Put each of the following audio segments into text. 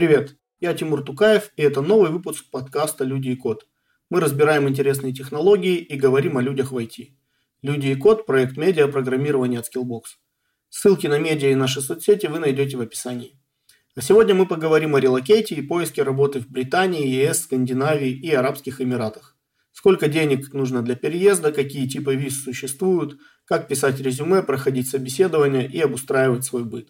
Привет, я Тимур Тукаев, и это новый выпуск подкаста «Люди и кот». Мы разбираем интересные технологии и говорим о людях в IT. «Люди и кот» – проект медиа программирования от Skillbox. Ссылки на медиа и наши соцсети вы найдете в описании. А сегодня мы поговорим о релокейте и поиске работы в Британии, ЕС, Скандинавии и Арабских Эмиратах. Сколько денег нужно для переезда, какие типы виз существуют, как писать резюме, проходить собеседование и обустраивать свой быт.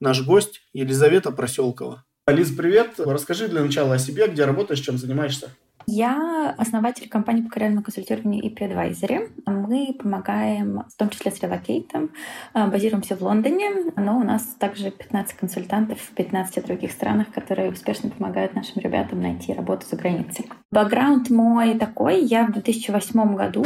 Наш гость – Елизавета Проселкова. Лиз, привет. Расскажи для начала о себе, где работаешь, чем занимаешься. Я основатель компании по карьерному консультированию EP Advisory. Мы помогаем, в том числе с релокейтом, базируемся в Лондоне, но у нас также 15 консультантов в 15 других странах, которые успешно помогают нашим ребятам найти работу за границей. Бэкграунд мой такой. Я в 2008 году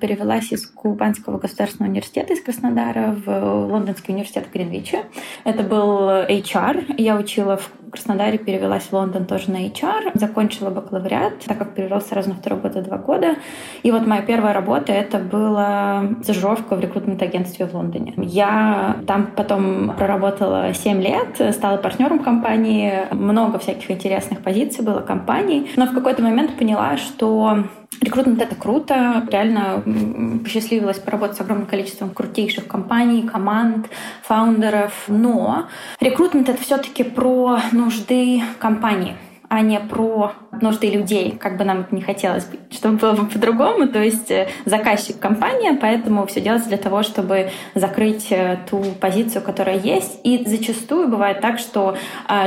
перевелась из Кубанского государственного университета из Краснодара в Лондонский университет Гринвича. Это был HR. Я учила в Краснодаре, перевелась в Лондон тоже на HR, закончила бакалавриат, так как перевелась сразу на второй год и 2 года. И вот моя первая работа — это была стажировка в рекрутмент-агентстве в Лондоне. Я там потом проработала 7 лет, стала партнером компании, много всяких интересных позиций было, компаний, но в какой-то момент поняла, что рекрутмент — это круто, реально посчастливилось поработать с огромным количеством крутейших компаний, команд, фаундеров, но рекрутмент — это все-таки про нужды компании, а не про нужды людей, как бы нам это не хотелось, чтобы было бы по-другому, то есть заказчик — компания, поэтому все делается для того, чтобы закрыть ту позицию, которая есть, и зачастую бывает так, что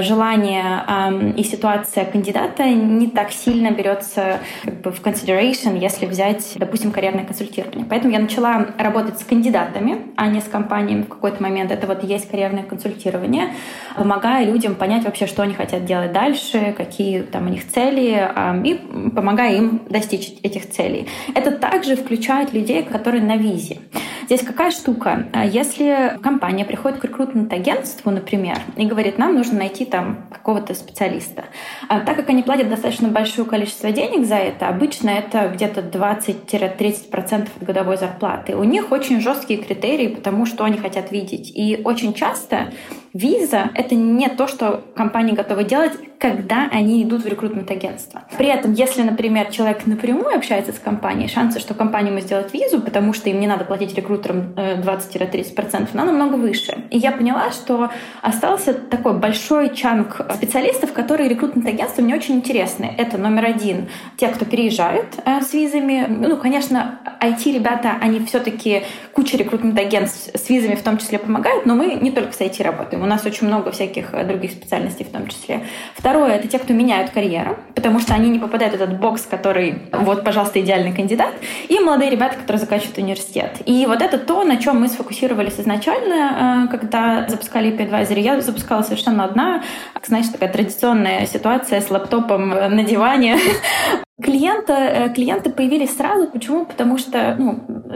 желание и ситуация кандидата не так сильно берется как бы в consideration, если взять, допустим, карьерное консультирование. Поэтому я начала работать с кандидатами, а не с компаниями в какой-то момент. Это вот есть карьерное консультирование, помогая людям понять вообще, что они хотят делать дальше, какие там у них цели, и помогая им достичь этих целей. Это также включает людей, которые на визе. Здесь какая штука? Если компания приходит к рекрутмент-агентству, например, и говорит, нам нужно найти там какого-то специалиста. А так как они платят достаточно большое количество денег за это, обычно это где-то 20-30% от годовой зарплаты. У них очень жесткие критерии, потому что они хотят видеть. И очень часто виза — это не то, что компании готовы делать, когда они идут в рекрутмент-агентство. При этом, если, например, человек напрямую общается с компанией, шансы, что компания ему сделает визу, потому что им не надо платить рекрутерам 20-30%, она намного выше. И я поняла, что остался такой большой чанк специалистов, которые рекрутмент-агентству мне очень интересны. Это номер один — те, кто переезжают с визами. Ну, конечно, IT-ребята, они все-таки куча рекрутмент-агентств с визами в том числе помогают, но мы не только с IT работаем. У нас очень много всяких других специальностей в том числе. Второе — это те, кто меняют карьеру, потому что они не попадают в этот бокс, который вот, пожалуйста, идеальный кандидат, и молодые ребята, которые заканчивают университет. И вот это то, на чем мы сфокусировались изначально, когда запускали EP Advisory. Я запускала совершенно одна, значит, такая традиционная ситуация с лаптопом на диване. Клиенты появились сразу. Почему? Потому что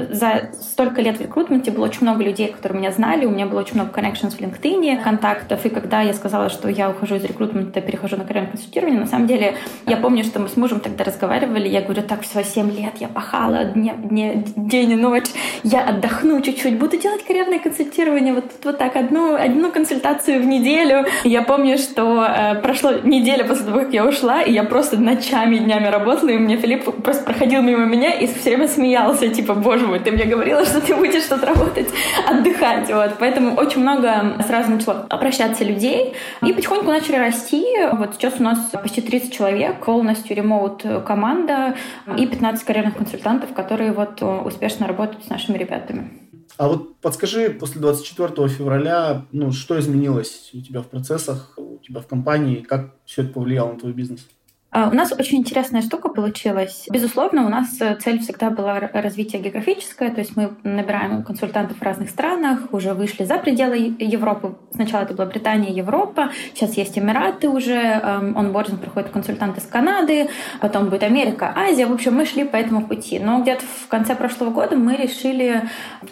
за столько лет в рекрутменте было очень много людей, которые меня знали. У меня было очень много connections в LinkedIn, контактов. И когда я сказала, что я ухожу из рекрутмента, перехожу на карьерное консультирование, на самом деле я помню, что мы с мужем тогда разговаривали. Я говорю, так, всего 7 лет, я пахала день и ночь. Я отдохну чуть-чуть, буду делать карьерное консультирование. Вот тут вот так, одну консультацию в неделю. И я помню, что прошло неделя после того, как я ушла, и я просто ночами и днями работала. И мне Филипп просто проходил мимо меня и все время смеялся, типа, боже мой, ты мне говорила, что ты будешь тут работать, отдыхать, вот. Поэтому очень много сразу начало обращаться людей, и потихоньку начали расти. Вот сейчас у нас почти 30 человек, полностью ремоут-команда и 15 карьерных консультантов, которые вот успешно работают с нашими ребятами. А вот подскажи, после 24 февраля, что изменилось у тебя в процессах, у тебя в компании, как все это повлияло на твой бизнес? У нас очень интересная штука получилась. Безусловно, у нас цель всегда была развитие географическое, то есть мы набираем консультантов в разных странах, уже вышли за пределы Европы. Сначала это была Британия, Европа, сейчас есть Эмираты уже, онбординг проходит консультанты из Канады, потом будет Америка, Азия. В общем, мы шли по этому пути. Но где-то в конце прошлого года мы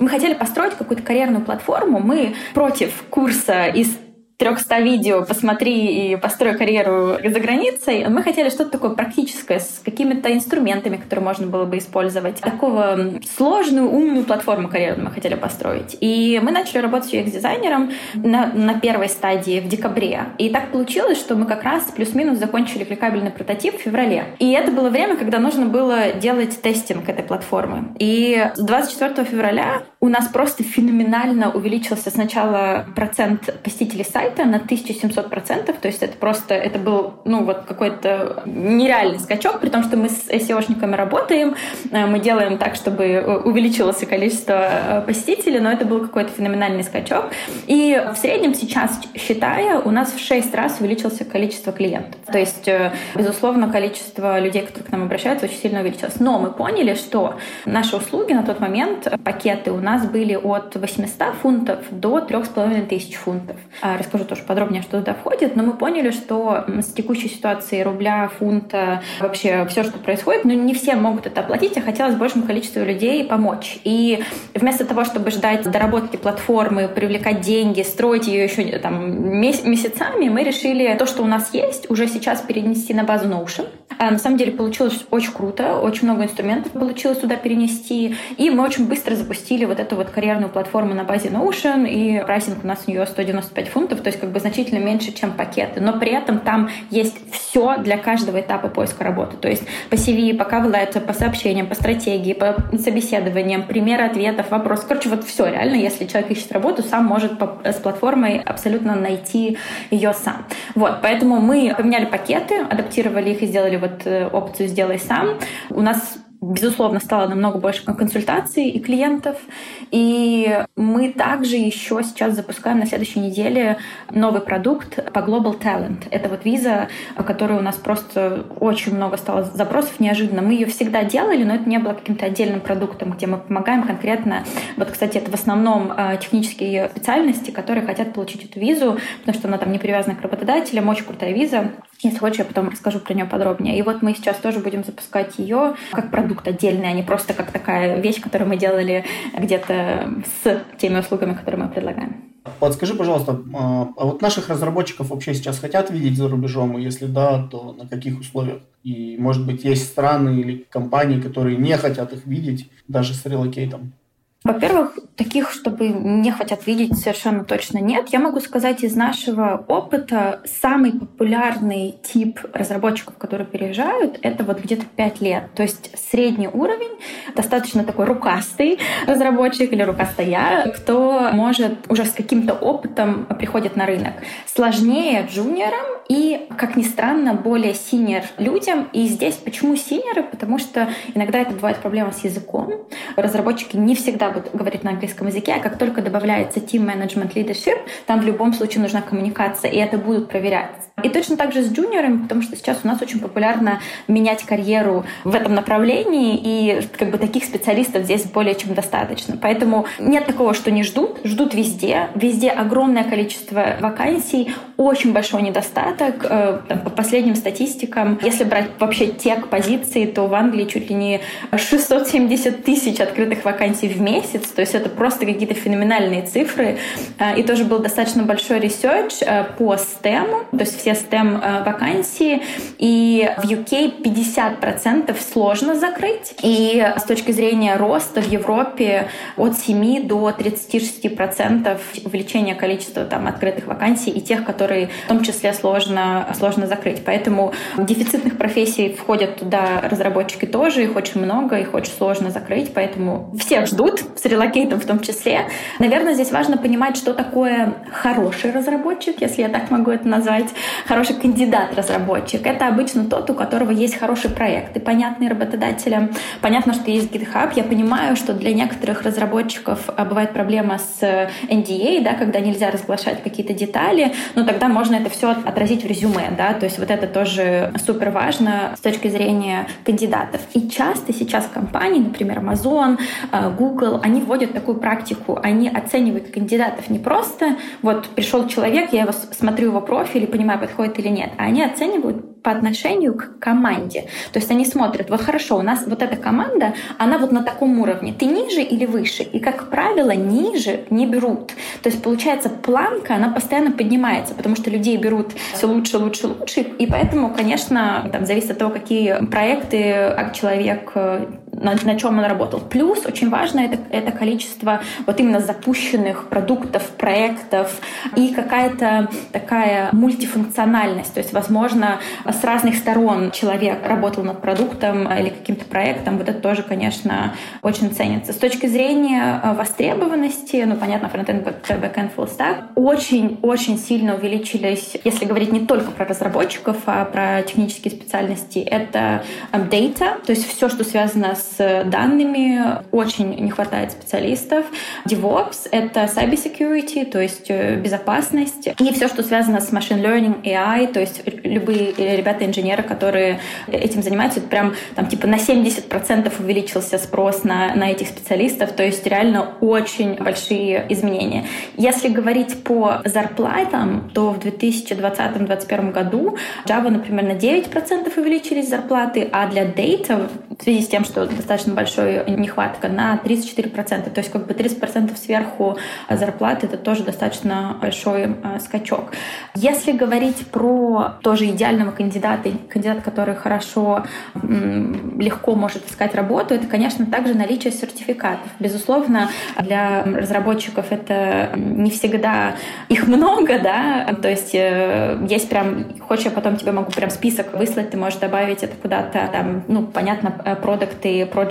хотели построить какую-то карьерную платформу. Мы против курса из 300 видео «Посмотри и построй карьеру за границей». Мы хотели что-то такое практическое, с какими-то инструментами, которые можно было бы использовать. Такую сложную, умную платформу карьерную мы хотели построить. И мы начали работать с UX-дизайнером на первой стадии в декабре. И так получилось, что мы как раз плюс-минус закончили кликабельный прототип в феврале. И это было время, когда нужно было делать тестинг этой платформы. И с 24 февраля у нас просто феноменально увеличился сначала процент посетителей сайта, на 1700%, то есть это просто, это был, ну, вот какой-то нереальный скачок, при том, что мы с SEO-шниками работаем, мы делаем так, чтобы увеличилось количество посетителей, но это был какой-то феноменальный скачок. И в среднем сейчас, считая, у нас в 6 раз увеличилось количество клиентов. То есть, безусловно, количество людей, которые к нам обращаются, очень сильно увеличилось. Но мы поняли, что наши услуги на тот момент, пакеты у нас были от 800 фунтов до 3500 фунтов. Расскажу тоже подробнее, что туда входит, но мы поняли, что с текущей ситуацией рубля, фунта, вообще все, что происходит, ну, не все могут это оплатить, а хотелось большему количеству людей помочь. И вместо того, чтобы ждать доработки платформы, привлекать деньги, строить ее еще там месяцами, мы решили то, что у нас есть, уже сейчас перенести на базу Notion. На самом деле получилось очень круто, очень много инструментов получилось туда перенести, и мы очень быстро запустили вот эту вот карьерную платформу на базе Notion, и прайсинг у нас у нее 195 фунтов, то есть как бы значительно меньше, чем пакеты, но при этом там есть все для каждого этапа поиска работы, то есть по CV, по cover letter, по сообщениям, по стратегии, по собеседованиям, примеры ответов, вопросы, короче, вот все реально, если человек ищет работу, сам может с платформой абсолютно найти ее сам. Вот, поэтому мы поменяли пакеты, адаптировали их и сделали вот опцию «Сделай сам». У нас, безусловно, стало намного больше консультаций и клиентов. И мы также еще сейчас запускаем на следующей неделе новый продукт по Global Talent. Это вот виза, о которой у нас просто очень много стало запросов неожиданно. Мы ее всегда делали, но это не было каким-то отдельным продуктом, где мы помогаем конкретно. Вот, кстати, это в основном технические специальности, которые хотят получить эту визу, потому что она там не привязана к работодателям. Очень крутая виза. Если хочешь, я потом расскажу про нее подробнее. И вот мы сейчас тоже будем запускать ее как продукт отдельный, а не просто как такая вещь, которую мы делали где-то с теми услугами, которые мы предлагаем. Подскажи, пожалуйста, а вот наших разработчиков вообще сейчас хотят видеть за рубежом? И если да, то на каких условиях? И, может быть, есть страны или компании, которые не хотят их видеть даже с релокейтом? Во-первых, таких, чтобы не хотят видеть, совершенно точно нет. Я могу сказать из нашего опыта, самый популярный тип разработчиков, которые переезжают, это вот где-то 5 лет. То есть средний уровень, достаточно такой рукастый разработчик или рукастая, кто может уже с каким-то опытом приходит на рынок. Сложнее джуниорам и, как ни странно, более синьор людям. И здесь почему синьоры? Потому что иногда это бывает проблема с языком. Разработчики не всегда говорит на английском языке, а как только добавляется team management leadership, там в любом случае нужна коммуникация, и это будут проверять. И точно так же с джуниорами, потому что сейчас у нас очень популярно менять карьеру в этом направлении, и как бы таких специалистов здесь более чем достаточно. Поэтому нет такого, что не ждут, ждут везде. Везде огромное количество вакансий, очень большой недостаток. По последним статистикам, если брать вообще тех-позиции, то в Англии чуть ли не 670 тысяч открытых вакансий в месяц, то есть это просто какие-то феноменальные цифры. И тоже был достаточно большой ресерч по STEM, то есть все STEM-вакансии, и в UK 50% сложно закрыть, и с точки зрения роста в Европе от 7 до 36% увеличение количества там открытых вакансий и тех, которые в том числе сложно закрыть. Поэтому дефицитных профессий входят туда разработчики тоже, их очень много, их очень сложно закрыть, поэтому всех ждут, с релокейтом в том числе. Наверное, здесь важно понимать, что такое хороший разработчик, если я так могу это назвать. Хороший кандидат-разработчик — это обычно тот, у которого есть хороший проект и понятный работодателям. Понятно, что есть GitHub. Я понимаю, что для некоторых разработчиков бывает проблема с NDA, да, когда нельзя разглашать какие-то детали, но тогда можно это все отразить в резюме. Да? То есть вот это тоже супер важно с точки зрения кандидатов. И часто сейчас компании, например, Amazon, Google, они вводят такую практику. Они оценивают кандидатов не просто вот пришел человек, я его смотрю, его профиль и понимаю, подходит или нет, а они оценивают по отношению к команде. То есть они смотрят, вот хорошо, у нас вот эта команда, она вот на таком уровне. Ты ниже или выше? И, как правило, ниже не берут. То есть, получается, планка, она постоянно поднимается, потому что людей берут все лучше, лучше, лучше. И поэтому, конечно, там зависит от того, какие проекты человек, на чем он работал. Плюс очень важно это количество вот именно запущенных продуктов, проектов и какая-то такая мультифункциональность. То есть, возможно, с разных сторон человек работал над продуктом или каким-то проектом. Вот это тоже, конечно, очень ценится. С точки зрения востребованности, ну, понятно, фронтенд, бэкенд, фуллстек, очень-очень сильно увеличились, если говорить не только про разработчиков, а про технические специальности, это data, то есть все, что связано с данными, очень не хватает специалистов. DevOps — это cybersecurity, то есть безопасность. И все, что связано с machine learning, AI, то есть любые ребята-инженеры, которые этим занимаются, это прям там типа на 70% увеличился спрос на этих специалистов, то есть реально очень большие изменения. Если говорить по зарплатам, то в 2020-2021 году Java, например, на 9% увеличились зарплаты, а для Data, в связи с тем, что достаточно большой нехватка, на 34%. То есть как бы 30% сверху зарплаты — это тоже достаточно большой скачок. Если говорить про тоже идеального кандидата, который хорошо, легко может искать работу, это, конечно, также наличие сертификатов. Безусловно, для разработчиков это не всегда их много, да, то есть есть прям, хочешь, я потом тебе могу прям список выслать, ты можешь добавить это куда-то, там, ну, понятно, продукты, проекты,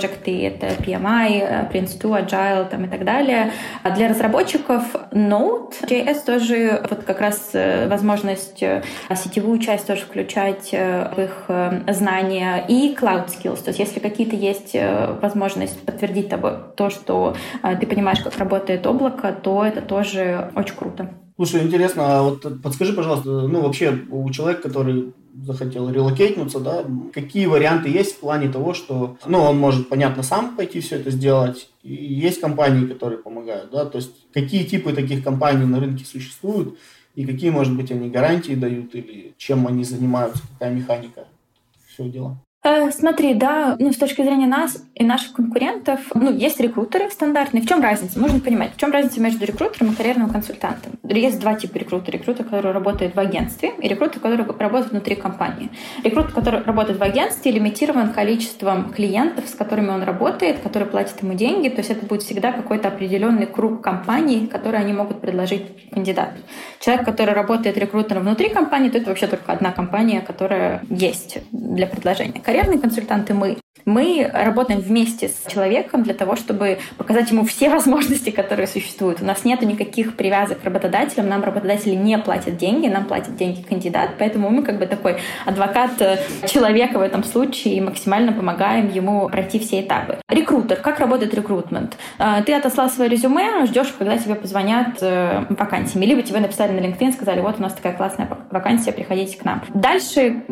это PMI, Prince2, Agile там, и так далее. А для разработчиков Node.js тоже вот как раз возможность сетевую часть тоже включать в их знания и Cloud Skills, то есть если какие-то есть возможность подтвердить то, что ты понимаешь, как работает облако, то это тоже очень круто. Слушай, интересно, а вот подскажи, пожалуйста, ну вообще у человека, который захотел релокейтнуться, да, какие варианты есть в плане того, что, ну, он может, понятно, сам пойти все это сделать, и есть компании, которые помогают, да, то есть какие типы таких компаний на рынке существуют, и какие, может быть, они гарантии дают, или чем они занимаются, какая механика, все дело. Смотри, да, ну, с точки зрения нас и наших конкурентов, ну, есть рекрутеры стандартные. В чем разница? Нужно понимать, в чем разница между рекрутером и карьерным консультантом. Есть два типа рекрутера. Рекрутер, который работает в агентстве, и рекрутер, который работает внутри компании. Рекрутер, который работает в агентстве, лимитирован количеством клиентов, с которыми он работает, которые платят ему деньги. То есть это будет всегда какой-то определенный круг компаний, которые они могут предложить кандидату. Человек, который работает рекрутером внутри компании, то это вообще только одна компания, которая есть для предложения. Карьерные консультанты мы. Мы работаем вместе с человеком для того, чтобы показать ему все возможности, которые существуют. У нас нет никаких привязок к работодателям, нам работодатели не платят деньги, нам платят деньги кандидат, поэтому мы как бы такой адвокат человека в этом случае и максимально помогаем ему пройти все этапы. Рекрутер. Как работает рекрутмент? Ты отослал свое резюме, ждешь, когда тебе позвонят вакансиями, либо тебе написали на LinkedIn, сказали, вот у нас такая классная вакансия, приходите к нам. Дальше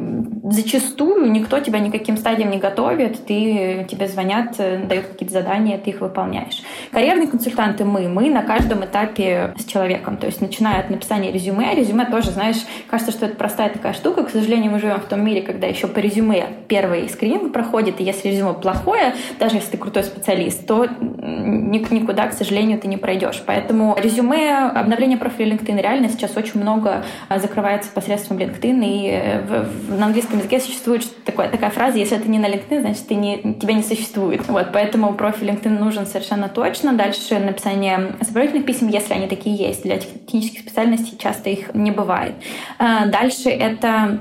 зачастую никто тебя никаким стадиям не готовит, тебе звонят, дают какие-то задания, ты их выполняешь. Карьерные консультанты мы на каждом этапе с человеком, то есть начиная от написания резюме тоже, знаешь, кажется, что это простая такая штука, к сожалению, мы живем в том мире, когда еще по резюме первый скрининг проходит, и если резюме плохое, даже если ты крутой специалист, то никуда, к сожалению, ты не пройдешь, поэтому резюме, обновление профиля LinkedIn реально сейчас очень много закрывается посредством LinkedIn, и на английском языке существует такая фраза, если ты не на LinkedIn, значит, тебя не существует. Вот, поэтому профиль LinkedIn нужен совершенно точно. Дальше написание сопроводительных писем, если они такие есть. Для технических специальностей часто их не бывает. Дальше это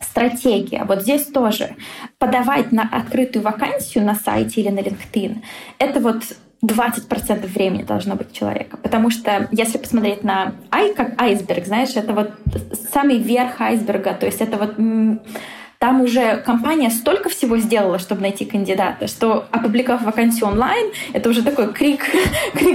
стратегия. Вот здесь тоже подавать на открытую вакансию на сайте или на LinkedIn. Это вот 20% времени должно быть у человека. Потому что, если посмотреть на как айсберг, знаешь, это вот самый верх айсберга. То есть это вот... Там уже компания столько всего сделала, чтобы найти кандидата, что, опубликовав вакансию онлайн, это уже такой крик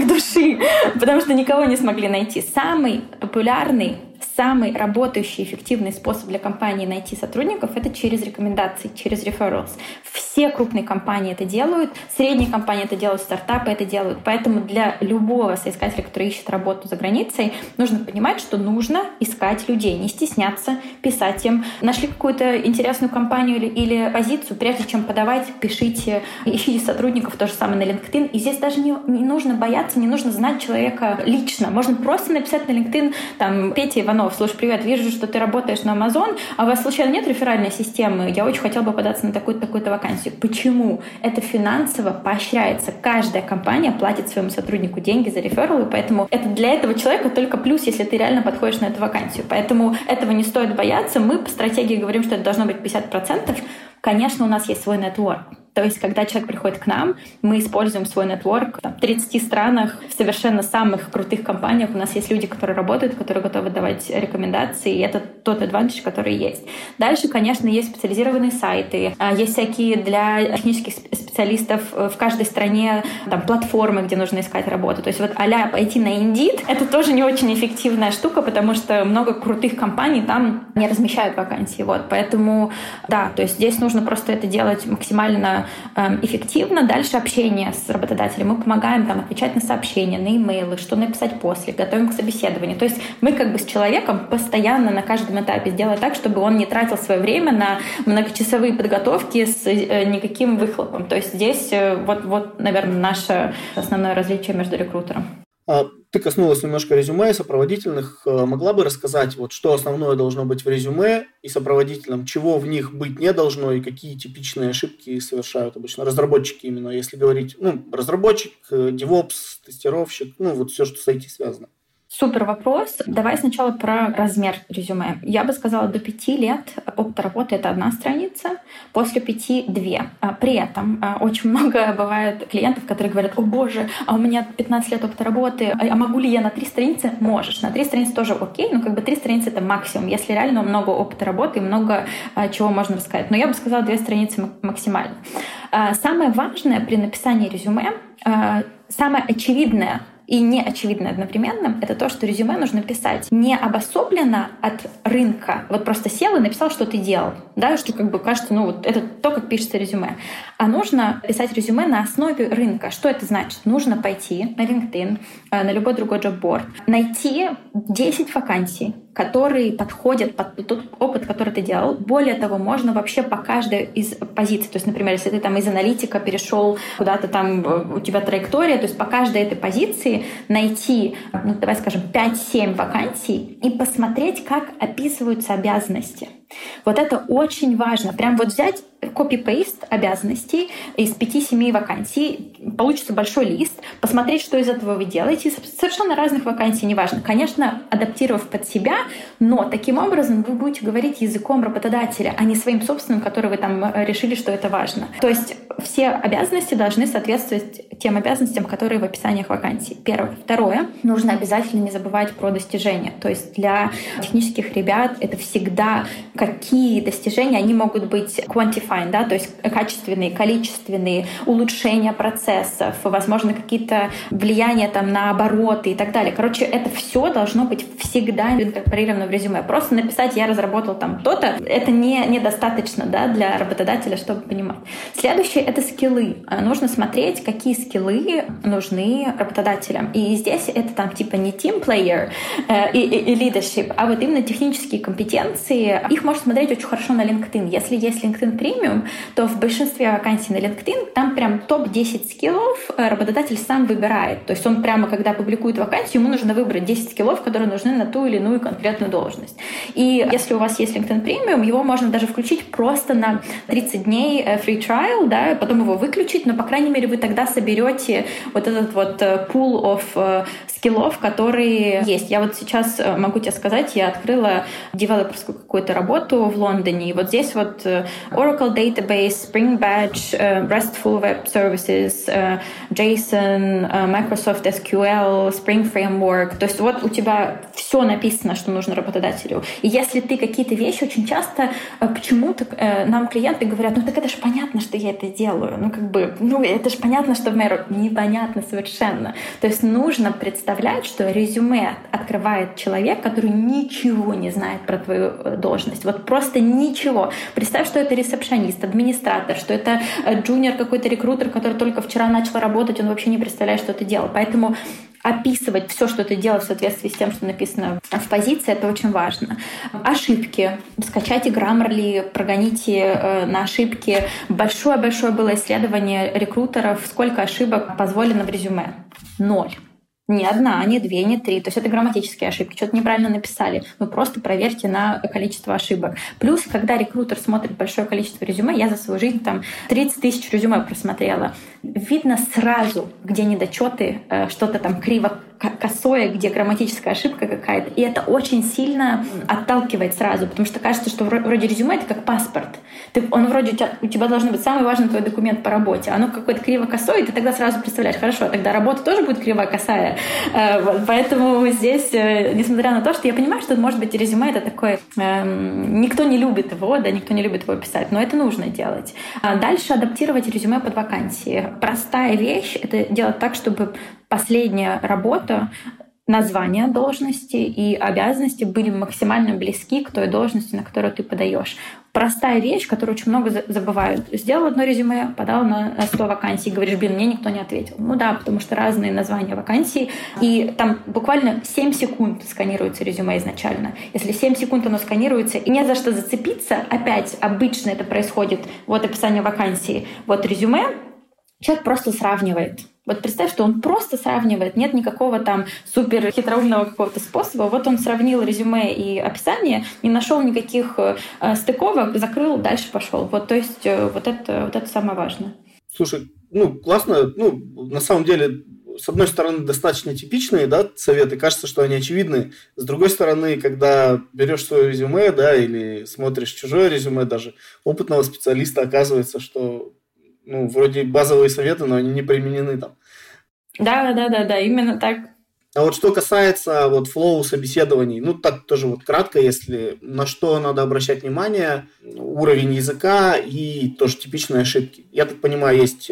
души, потому что никого не смогли найти. Самый популярный самый работающий эффективный способ для компании найти сотрудников — это через рекомендации, через referrals. Все крупные компании это делают, средние компании это делают, стартапы это делают. Поэтому для любого соискателя, который ищет работу за границей, нужно понимать, что нужно искать людей, не стесняться, писать им. Нашли какую-то интересную компанию или позицию, прежде чем подавать, пишите, ищите сотрудников, то же самое на LinkedIn. И здесь даже не нужно бояться, не нужно знать человека лично. Можно просто написать на LinkedIn, там, Петя Иванов, слушай, привет, вижу, что ты работаешь на Amazon, а у вас случайно нет реферальной системы? Я очень хотела бы податься на такую-то вакансию. Почему? Это финансово поощряется. Каждая компания платит своему сотруднику деньги за рефералы, поэтому это для этого человека только плюс, если ты реально подходишь на эту вакансию. Поэтому этого не стоит бояться. Мы по стратегии говорим, что это должно быть 50%. Конечно, у нас есть свой нетворк. То есть, когда человек приходит к нам, мы используем свой нетворк в 30 странах, в совершенно самых крутых компаниях. У нас есть люди, которые работают, которые готовы давать рекомендации, и это тот advantage, который есть. Дальше, конечно, есть специализированные сайты, есть всякие для технических специалистов в каждой стране там, платформы, где нужно искать работу. То есть вот а-ля пойти на Indeed — это тоже не очень эффективная штука, потому что много крутых компаний там не размещают вакансии. Вот. Поэтому да, то есть здесь нужно просто это делать максимально эффективно. Дальше общение с работодателем. Мы помогаем там отвечать на сообщения, на имейлы, что написать после, готовим к собеседованию. То есть мы как бы с человеком постоянно на каждом этапе сделаем так, чтобы он не тратил свое время на многочасовые подготовки с никаким выхлопом. То есть здесь вот, наверное, наше основное различие между рекрутером. Ты коснулась немножко резюме и сопроводительных. Могла бы рассказать, вот, что основное должно быть в резюме и сопроводительном, чего в них быть не должно и какие типичные ошибки совершают обычно разработчики именно, если говорить, разработчик, DevOps, тестировщик, все, что с IT связано. Супер вопрос. Давай сначала про размер резюме. Я бы сказала, до 5 лет опыта работы — это 1 страница, после 5 — 2. При этом очень много бывает клиентов, которые говорят: «О боже, а у меня 15 лет опыта работы, а могу ли я на 3 страницы?» Можешь. На 3 страницы тоже окей, но 3 страницы — это максимум, если реально много опыта работы и много чего можно рассказать. Но я бы сказала, 2 страницы максимально. Самое важное при написании резюме, самое очевидное и неочевидно одновременно, это то, что резюме нужно писать не обособленно от рынка. Вот просто сел и написал, что ты делал. Да, что кажется, это то, как пишется резюме. А нужно писать резюме на основе рынка. Что это значит? Нужно пойти на LinkedIn, на любой другой джобборд, найти 10 вакансий, которые подходят под тот опыт, который ты делал. Более того, можно вообще по каждой из позиций. То есть, например, если ты там из аналитика перешел куда-то там, у тебя траектория, то есть по каждой этой позиции найти, 5-7 вакансий и посмотреть, как описываются обязанности. Вот это очень важно. Прям взять копипейст обязанностей из 5-7 вакансий, получится большой лист, посмотреть, что из этого вы делаете. Совершенно разных вакансий, неважно. Конечно, адаптировав под себя, но таким образом вы будете говорить языком работодателя, а не своим собственным, который вы там решили, что это важно. То есть все обязанности должны соответствовать тем обязанностям, которые в описаниях вакансий. Первое. Второе. Нужно обязательно не забывать про достижения. То есть для технических ребят это всегда какие достижения, они могут быть quantifying, да, то есть качественные, количественные, улучшения процессов, возможно, какие-то влияния там на обороты и так далее. Короче, это все должно быть всегда инкорпорировано в резюме. Просто написать «я разработал там то-то» — это недостаточно, да, для работодателя, чтобы понимать. Следующее — это скиллы. Нужно смотреть, какие скиллы нужны работодателям. И здесь это там не team player и leadership, а вот именно технические компетенции. Их можно смотреть очень хорошо на LinkedIn. Если есть LinkedIn Premium, то в большинстве вакансий на LinkedIn там прям топ-10 скиллов работодатель сам выбирает. То есть он прямо, когда публикует вакансию, ему нужно выбрать 10 скиллов, которые нужны на ту или иную конкретную должность. И если у вас есть LinkedIn Premium, его можно даже включить просто на 30 дней free trial, да, потом его выключить, но, по крайней мере, вы тогда соберете вот этот pool of скиллов, которые есть. Я сейчас могу тебе сказать, я открыла девелоперскую какую-то работу в Лондоне. И здесь Oracle Database, Spring Batch, RESTful Web Services, JSON, Microsoft SQL, Spring Framework. То есть у тебя все написано, что нужно работодателю. И если ты какие-то вещи, очень часто почему-то нам клиенты говорят: так это же понятно, что я это делаю. Это же понятно, что в моей... Непонятно совершенно. То есть нужно представить представлять, что резюме открывает человек, который ничего не знает про твою должность. Вот просто ничего. Представь, что это ресепшенист, администратор, что это джуниор какой-то рекрутер, который только вчера начал работать, он вообще не представляет, что ты делал. Поэтому описывать все, что ты делаешь в соответствии с тем, что написано в позиции, это очень важно. Ошибки. Скачайте Grammarly, прогоните на ошибки. Большое-большое было исследование рекрутеров, сколько ошибок позволено в резюме. 0. Не одна, не две, не три. То есть это грамматические ошибки, что-то неправильно написали. Вы просто проверьте на количество ошибок. Плюс, когда рекрутер смотрит большое количество резюме, я за свою жизнь там 30 тысяч резюме просмотрела, видно сразу, где недочеты, что-то там криво, косое, где грамматическая ошибка какая-то. И это очень сильно отталкивает сразу, потому что кажется, что вроде резюме — это как паспорт. Он вроде у тебя должен быть самый важный твой документ по работе. Оно какое-то криво-косое, и ты тогда сразу представляешь, хорошо, тогда работа тоже будет кривая-косая. Поэтому здесь, несмотря на то, что я понимаю, что, может быть, резюме — это такое... Никто не любит его, да, никто не любит его писать, но это нужно делать. Дальше адаптировать резюме под вакансии. Простая вещь — это делать так, чтобы последняя работа, название должности и обязанности были максимально близки к той должности, на которую ты подаешь. Простая вещь, которую очень много забывают. Сделал одно резюме, подал на 100 вакансий, говоришь, мне никто не ответил. Ну да, потому что разные названия вакансий, и там буквально 7 секунд сканируется резюме изначально. Если 7 секунд оно сканируется, и не за что зацепиться, опять обычно это происходит, вот описание вакансии, вот резюме, человек просто сравнивает. Вот представь, что он просто сравнивает, нет никакого там супер хитроумного какого-то способа. Вот он сравнил резюме и описание, не нашел никаких стыковок, закрыл, дальше пошел. Вот, то есть вот это самое важное. Слушай, классно. На самом деле, с одной стороны, достаточно типичные, да, советы, кажется, что они очевидны. С другой стороны, когда берешь свое резюме, да, или смотришь чужое резюме даже опытного специалиста, оказывается, что вроде базовые советы, но они не применены там. Да, именно так. А вот что касается флоу собеседований, так тоже кратко, если на что надо обращать внимание, уровень языка и тоже типичные ошибки. Я так понимаю, есть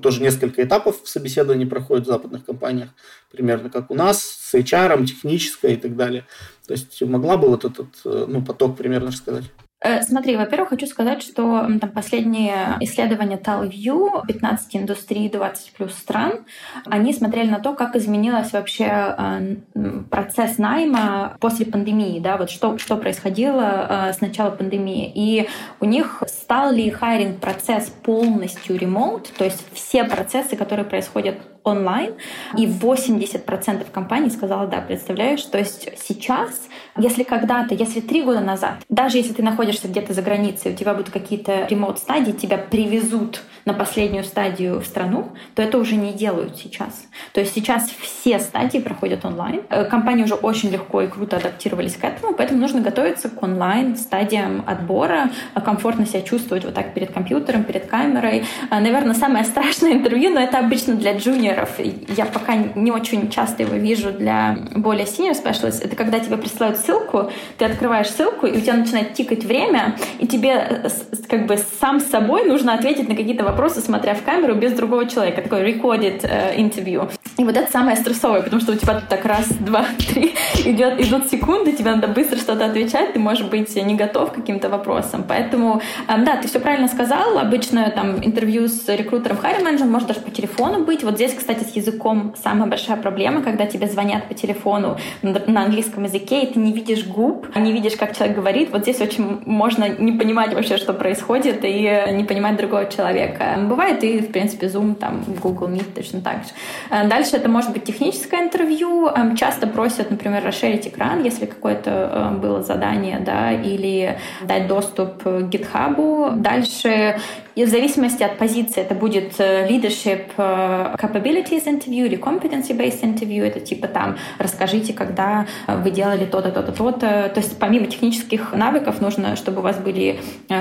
тоже несколько этапов в собеседовании проходят в западных компаниях, примерно как у нас, с HR, технической и так далее. То есть могла бы этот поток примерно рассказать? Смотри, во-первых, хочу сказать, что там последние исследования TalView 15 индустрий, 20+ стран, они смотрели на то, как изменилось вообще процесс найма после пандемии, да, вот что происходило с начала пандемии. И у них стал ли хайринг-процесс полностью ремоут, то есть все процессы, которые происходят онлайн, и 80% компаний сказала, да, представляешь, то есть сейчас, если 3 года назад, даже если ты находишься где-то за границей, у тебя будут какие-то ремоут-стадии, тебя привезут на последнюю стадию в страну, то это уже не делают сейчас. То есть сейчас все стадии проходят онлайн. Компании уже очень легко и круто адаптировались к этому, поэтому нужно готовиться к онлайн стадиям отбора, комфортно себя чувствовать вот так перед компьютером, перед камерой. Наверное, самое страшное интервью, но это обычно для джуниоров. Я пока не очень часто его вижу для более senior specialist. Это когда тебе присылают ссылку, ты открываешь ссылку, и у тебя начинает тикать время, и тебе как бы сам с собой нужно ответить на какие-то вопросы, смотря в камеру, без другого человека. Такое recorded interview. И вот это самое стрессовое, потому что у тебя тут так раз, два, три идут секунды, тебе надо быстро что-то отвечать, ты, может быть, не готов к каким-то вопросам. Поэтому, да, ты все правильно сказал. Обычно там интервью с рекрутером, хайр-менеджером может даже по телефону быть. Вот здесь, кстати, с языком самая большая проблема, когда тебе звонят по телефону на английском языке, и ты не видишь губ, не видишь, как человек говорит. Вот здесь очень можно не понимать вообще, что происходит, и не понимать другого человека. Бывает и, в принципе, Zoom, там, Google Meet точно так же. Дальше это может быть техническое интервью. Часто просят, например, расширить экран, если какое-то было задание, да, или дать доступ к GitHub. Дальше, и в зависимости от позиции, это будет leadership capabilities interview или competency-based interview. Это типа там расскажите, когда вы делали то-то, то-то, то-то. То есть помимо технических навыков нужно, чтобы у вас были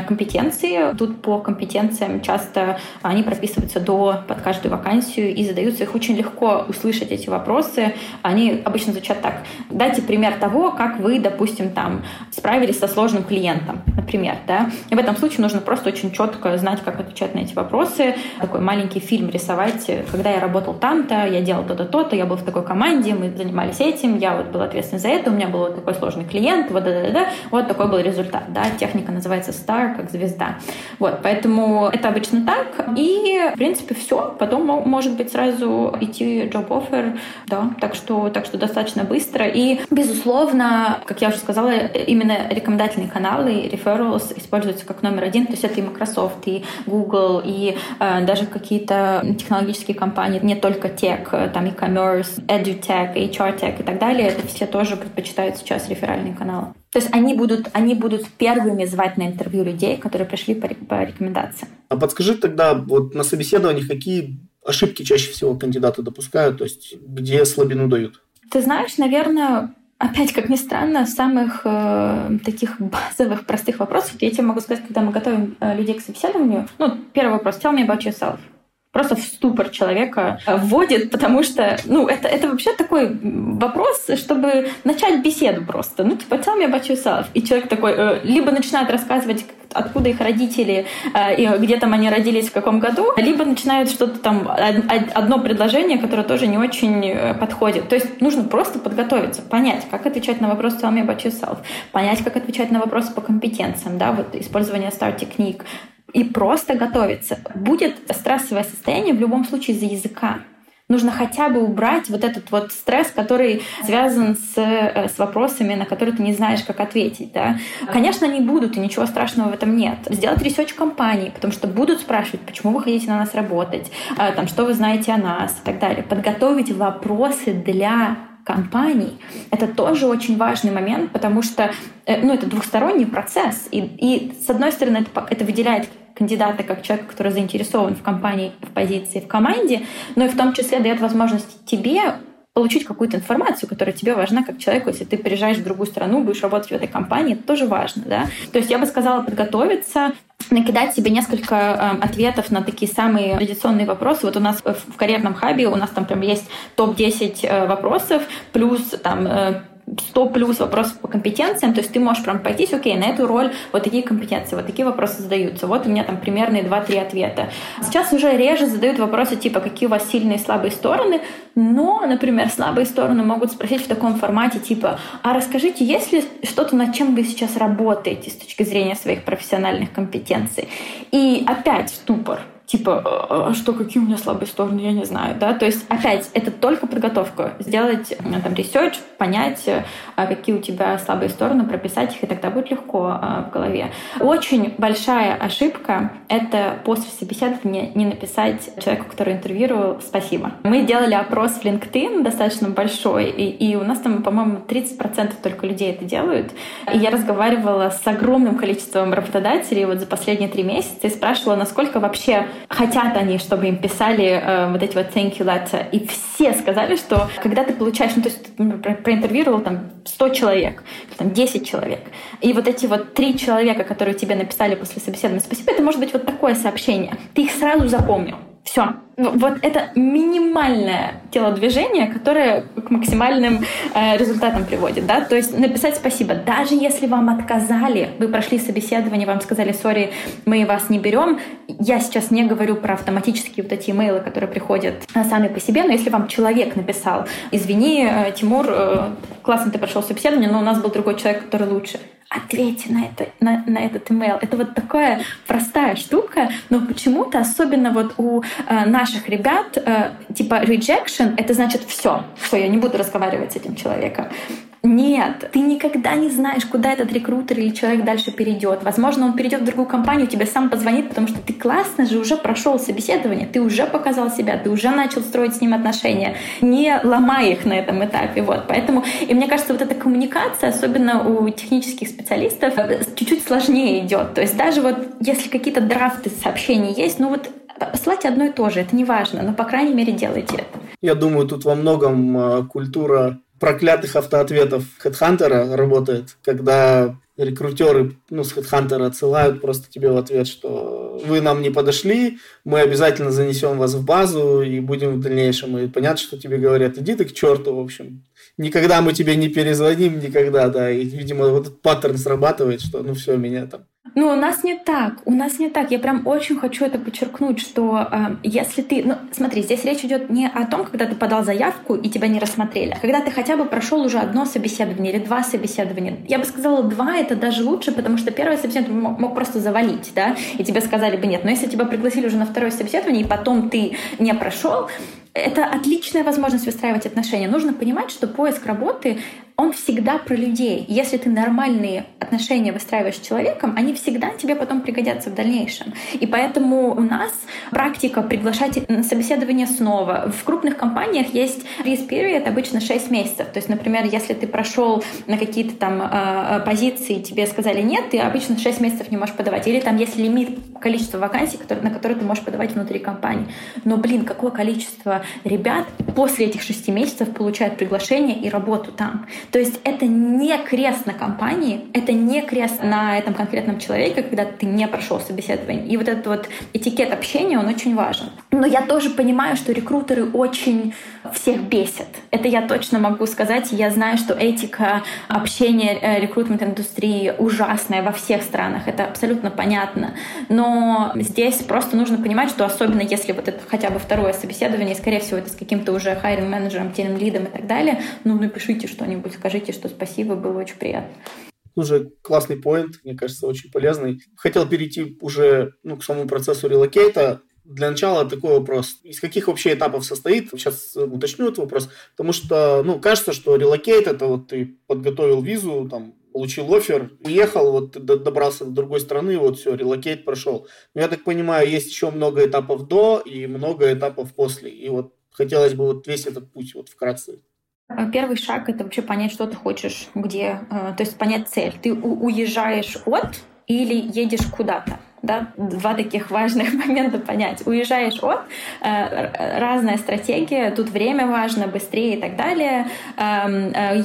компетенции. Тут по компетенциям часто они прописываются под каждую вакансию и задаются. Их очень легко услышать, эти вопросы. Они обычно звучат так. Дайте пример того, как вы, допустим, там справились со сложным клиентом, например. Да? И в этом случае нужно просто очень четко знать, как отвечать на эти вопросы. Такой маленький фильм рисовать, когда я работала работал там-то, я делал то-то, то-то, я был в такой команде, мы занимались этим, я вот был ответственен за это, у меня был вот такой сложный клиент, вот такой был результат, да, техника называется Star, как звезда. Вот, поэтому это обычно так, и, в принципе, все, потом может быть сразу идти job offer, да, так что достаточно быстро, и, безусловно, как я уже сказала, именно рекомендательные каналы, referrals используются как номер один, то есть это и Microsoft, и Google, и даже какие-то технологические компании, не только tech, там e-commerce, edutech, HR-tech и так далее, это все тоже предпочитают сейчас реферальные каналы. То есть они будут первыми звать на интервью людей, которые пришли по рекомендациям. А подскажи тогда, вот на собеседованиях какие ошибки чаще всего кандидаты допускают, то есть где слабину дают? Ты знаешь, наверное... Опять, как ни странно, самых таких базовых, простых вопросов, я тебе могу сказать, когда мы готовим людей к собеседованию. Ну, первый вопрос: tell me about yourself. Просто в ступор человека вводит, потому что, ну, это вообще такой вопрос, чтобы начать беседу просто. Ну, типа, tell me about yourself. И человек такой, либо начинает рассказывать, откуда их родители, и где там они родились, в каком году, либо начинают что-то там, одно предложение, которое тоже не очень подходит. То есть нужно просто подготовиться, понять, как отвечать на вопрос «Tell me about yourself», понять, как отвечать на вопросы по компетенциям, да, вот использование стар-техник, и просто готовиться. Будет стрессовое состояние в любом случае из-за языка. Нужно хотя бы убрать вот этот вот стресс, который связан с вопросами, на которые ты не знаешь, как ответить. Да? Конечно, они будут, и ничего страшного в этом нет. Сделать ресерч компании, потому что будут спрашивать, почему вы хотите на нас работать, там, что вы знаете о нас и так далее. Подготовить вопросы для компаний. Это тоже очень важный момент, потому что ну, это двухсторонний процесс. И с одной стороны, это выделяет кандидата как человека, который заинтересован в компании, в позиции, в команде, но и в том числе дает возможность тебе получить какую-то информацию, которая тебе важна как человеку, если ты переезжаешь в другую страну, будешь работать в этой компании, это тоже важно, да. То есть я бы сказала подготовиться, накидать себе несколько ответов на такие самые традиционные вопросы. Вот у нас в карьерном хабе у нас там прям есть топ-10 вопросов, плюс там 100 плюс вопросов по компетенциям, то есть ты можешь прям пойти, окей, на эту роль вот такие компетенции, вот такие вопросы задаются, вот у меня там примерные 2-3 ответа. Сейчас уже реже задают вопросы типа, какие у вас сильные и слабые стороны, но, например, слабые стороны могут спросить в таком формате типа, а расскажите, есть ли что-то, над чем вы сейчас работаете с точки зрения своих профессиональных компетенций? И опять ступор. Типа, а что, какие у меня слабые стороны, я не знаю, да, то есть опять это только подготовка, сделать там ресерч, понять, какие у тебя слабые стороны, прописать их, и тогда будет легко в голове. Очень большая ошибка — это после собеседования не написать человеку, который интервьюировал, спасибо. Мы делали опрос в LinkedIn достаточно большой, и у нас там, по-моему, 30% только людей это делают, и я разговаривала с огромным количеством работодателей вот за последние 3 месяца и спрашивала, насколько вообще хотят они, чтобы им писали вот эти вот thank you letter. И все сказали, что когда ты получаешь, ну, то есть ты проинтервьюировал там 100 человек, там 10 человек, и вот эти вот 3 человека, которые тебе написали после собеседования спасибо, это может быть вот такое сообщение. Ты их сразу запомнил. Все. Вот это минимальное телодвижение, которое к максимальным результатам приводит, да, то есть написать спасибо, даже если вам отказали, вы прошли собеседование, вам сказали, сори, мы вас не берем, я сейчас не говорю про автоматические вот эти имейлы, которые приходят сами по себе, но если вам человек написал, извини, Тимур, классно ты прошел собеседование, но у нас был другой человек, который лучше, ответьте на этот имейл. Это вот такая простая штука, но почему-то, особенно вот у наших ребят, типа rejection, это значит все, я не буду разговаривать с этим человеком. Нет, ты никогда не знаешь, куда этот рекрутер или человек дальше перейдет. Возможно, он перейдет в другую компанию, тебе сам позвонит, потому что ты классно же уже прошел собеседование, ты уже показал себя, ты уже начал строить с ним отношения. Не ломай их на этом этапе. Вот. Поэтому, и мне кажется, вот эта коммуникация, особенно у технических специалистов, чуть-чуть сложнее идет. То есть даже вот если какие-то драфты сообщений есть, ну вот послать одно и то же, это не важно, но по крайней мере делайте это. Я думаю, тут во многом культура проклятых автоответов HeadHunter работает, когда рекрутеры с HeadHunter отсылают просто тебе в ответ, что вы нам не подошли, мы обязательно занесем вас в базу и будем в дальнейшем. И понятно, что тебе говорят, иди ты к черту, в общем. Никогда мы тебе не перезвоним, никогда, да. И, видимо, вот этот паттерн срабатывает, что ну все, меня там. Ну, у нас не так, Я прям очень хочу это подчеркнуть, что если ты... Ну, смотри, здесь речь идет не о том, когда ты подал заявку и тебя не рассмотрели, а когда ты хотя бы прошел уже одно собеседование или два собеседования. Я бы сказала, два — это даже лучше, потому что первое собеседование мог просто завалить, да, и тебе сказали бы нет. Но если тебя пригласили уже на второе собеседование, и потом ты не прошел, это отличная возможность выстраивать отношения. Нужно понимать, что поиск работы, он всегда про людей. Если ты нормальные отношения выстраиваешь с человеком, они всегда тебе потом пригодятся в дальнейшем. И поэтому у нас практика приглашать на собеседование снова. В крупных компаниях есть freeze period, обычно 6 месяцев. То есть, например, если ты прошел на какие-то там позиции, тебе сказали нет, ты обычно 6 месяцев не можешь подавать. Или там есть лимит количества вакансий, на которые ты можешь подавать внутри компании. Но, блин, какое количество ребят после этих 6 месяцев получают приглашение и работу там. То есть это не крест на компании, это не крест на этом конкретном человеке, когда ты не прошел собеседование. И вот этот вот этикет общения, он очень важен. Но я тоже понимаю, что рекрутеры очень всех бесят. Это я точно могу сказать. Я знаю, что этика общения рекрутмент-индустрии ужасная во всех странах. Это абсолютно понятно. Но здесь просто нужно понимать, что особенно если вот это хотя бы второе собеседование, скорее всего, это с каким-то уже хайринг-менеджером, тим-лидом и так далее, ну напишите что-нибудь, скажите, что спасибо, было очень приятно. Слушай, классный поинт, мне кажется, очень полезный. Хотел перейти уже к самому процессу релокейта. Для начала такой вопрос. Из каких вообще этапов состоит? Сейчас уточню этот вопрос. Потому что, кажется, что релокейт — это вот ты подготовил визу, там, получил оффер, уехал, вот добрался до другой страны, вот все, релокейт прошел. Но я так понимаю, есть еще много этапов до и много этапов после. И вот хотелось бы вот весь этот путь вот вкратце. Первый шаг — это вообще понять, что ты хочешь, где, то есть понять цель. Ты уезжаешь от или едешь куда-то. Да, два таких важных момента понять. Уезжаешь от, разная стратегия, тут время важно, быстрее и так далее.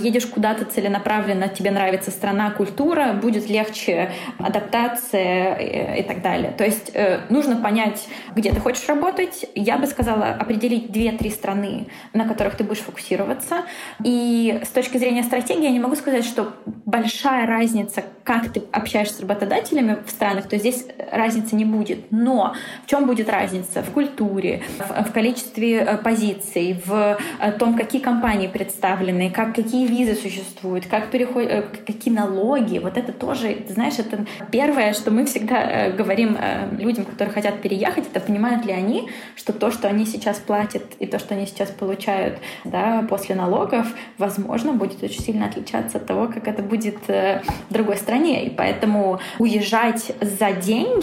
Едешь куда-то целенаправленно, тебе нравится страна, культура, будет легче адаптация и так далее. То есть нужно понять, где ты хочешь работать. Я бы сказала, определить 2-3 страны, на которых ты будешь фокусироваться. И с точки зрения стратегии я не могу сказать, что большая разница, как ты общаешься с работодателями в странах, то здесь разницы не будет. Но в чем будет разница? В культуре, в количестве позиций, в том, какие компании представлены, какие визы существуют, какие налоги. Вот это тоже, ты знаешь, это первое, что мы всегда говорим людям, которые хотят переехать, это понимают ли они, что то, что они сейчас платят и то, что они сейчас получают, да, после налогов, возможно, будет очень сильно отличаться от того, как это будет в другой стране. И поэтому уезжать за деньги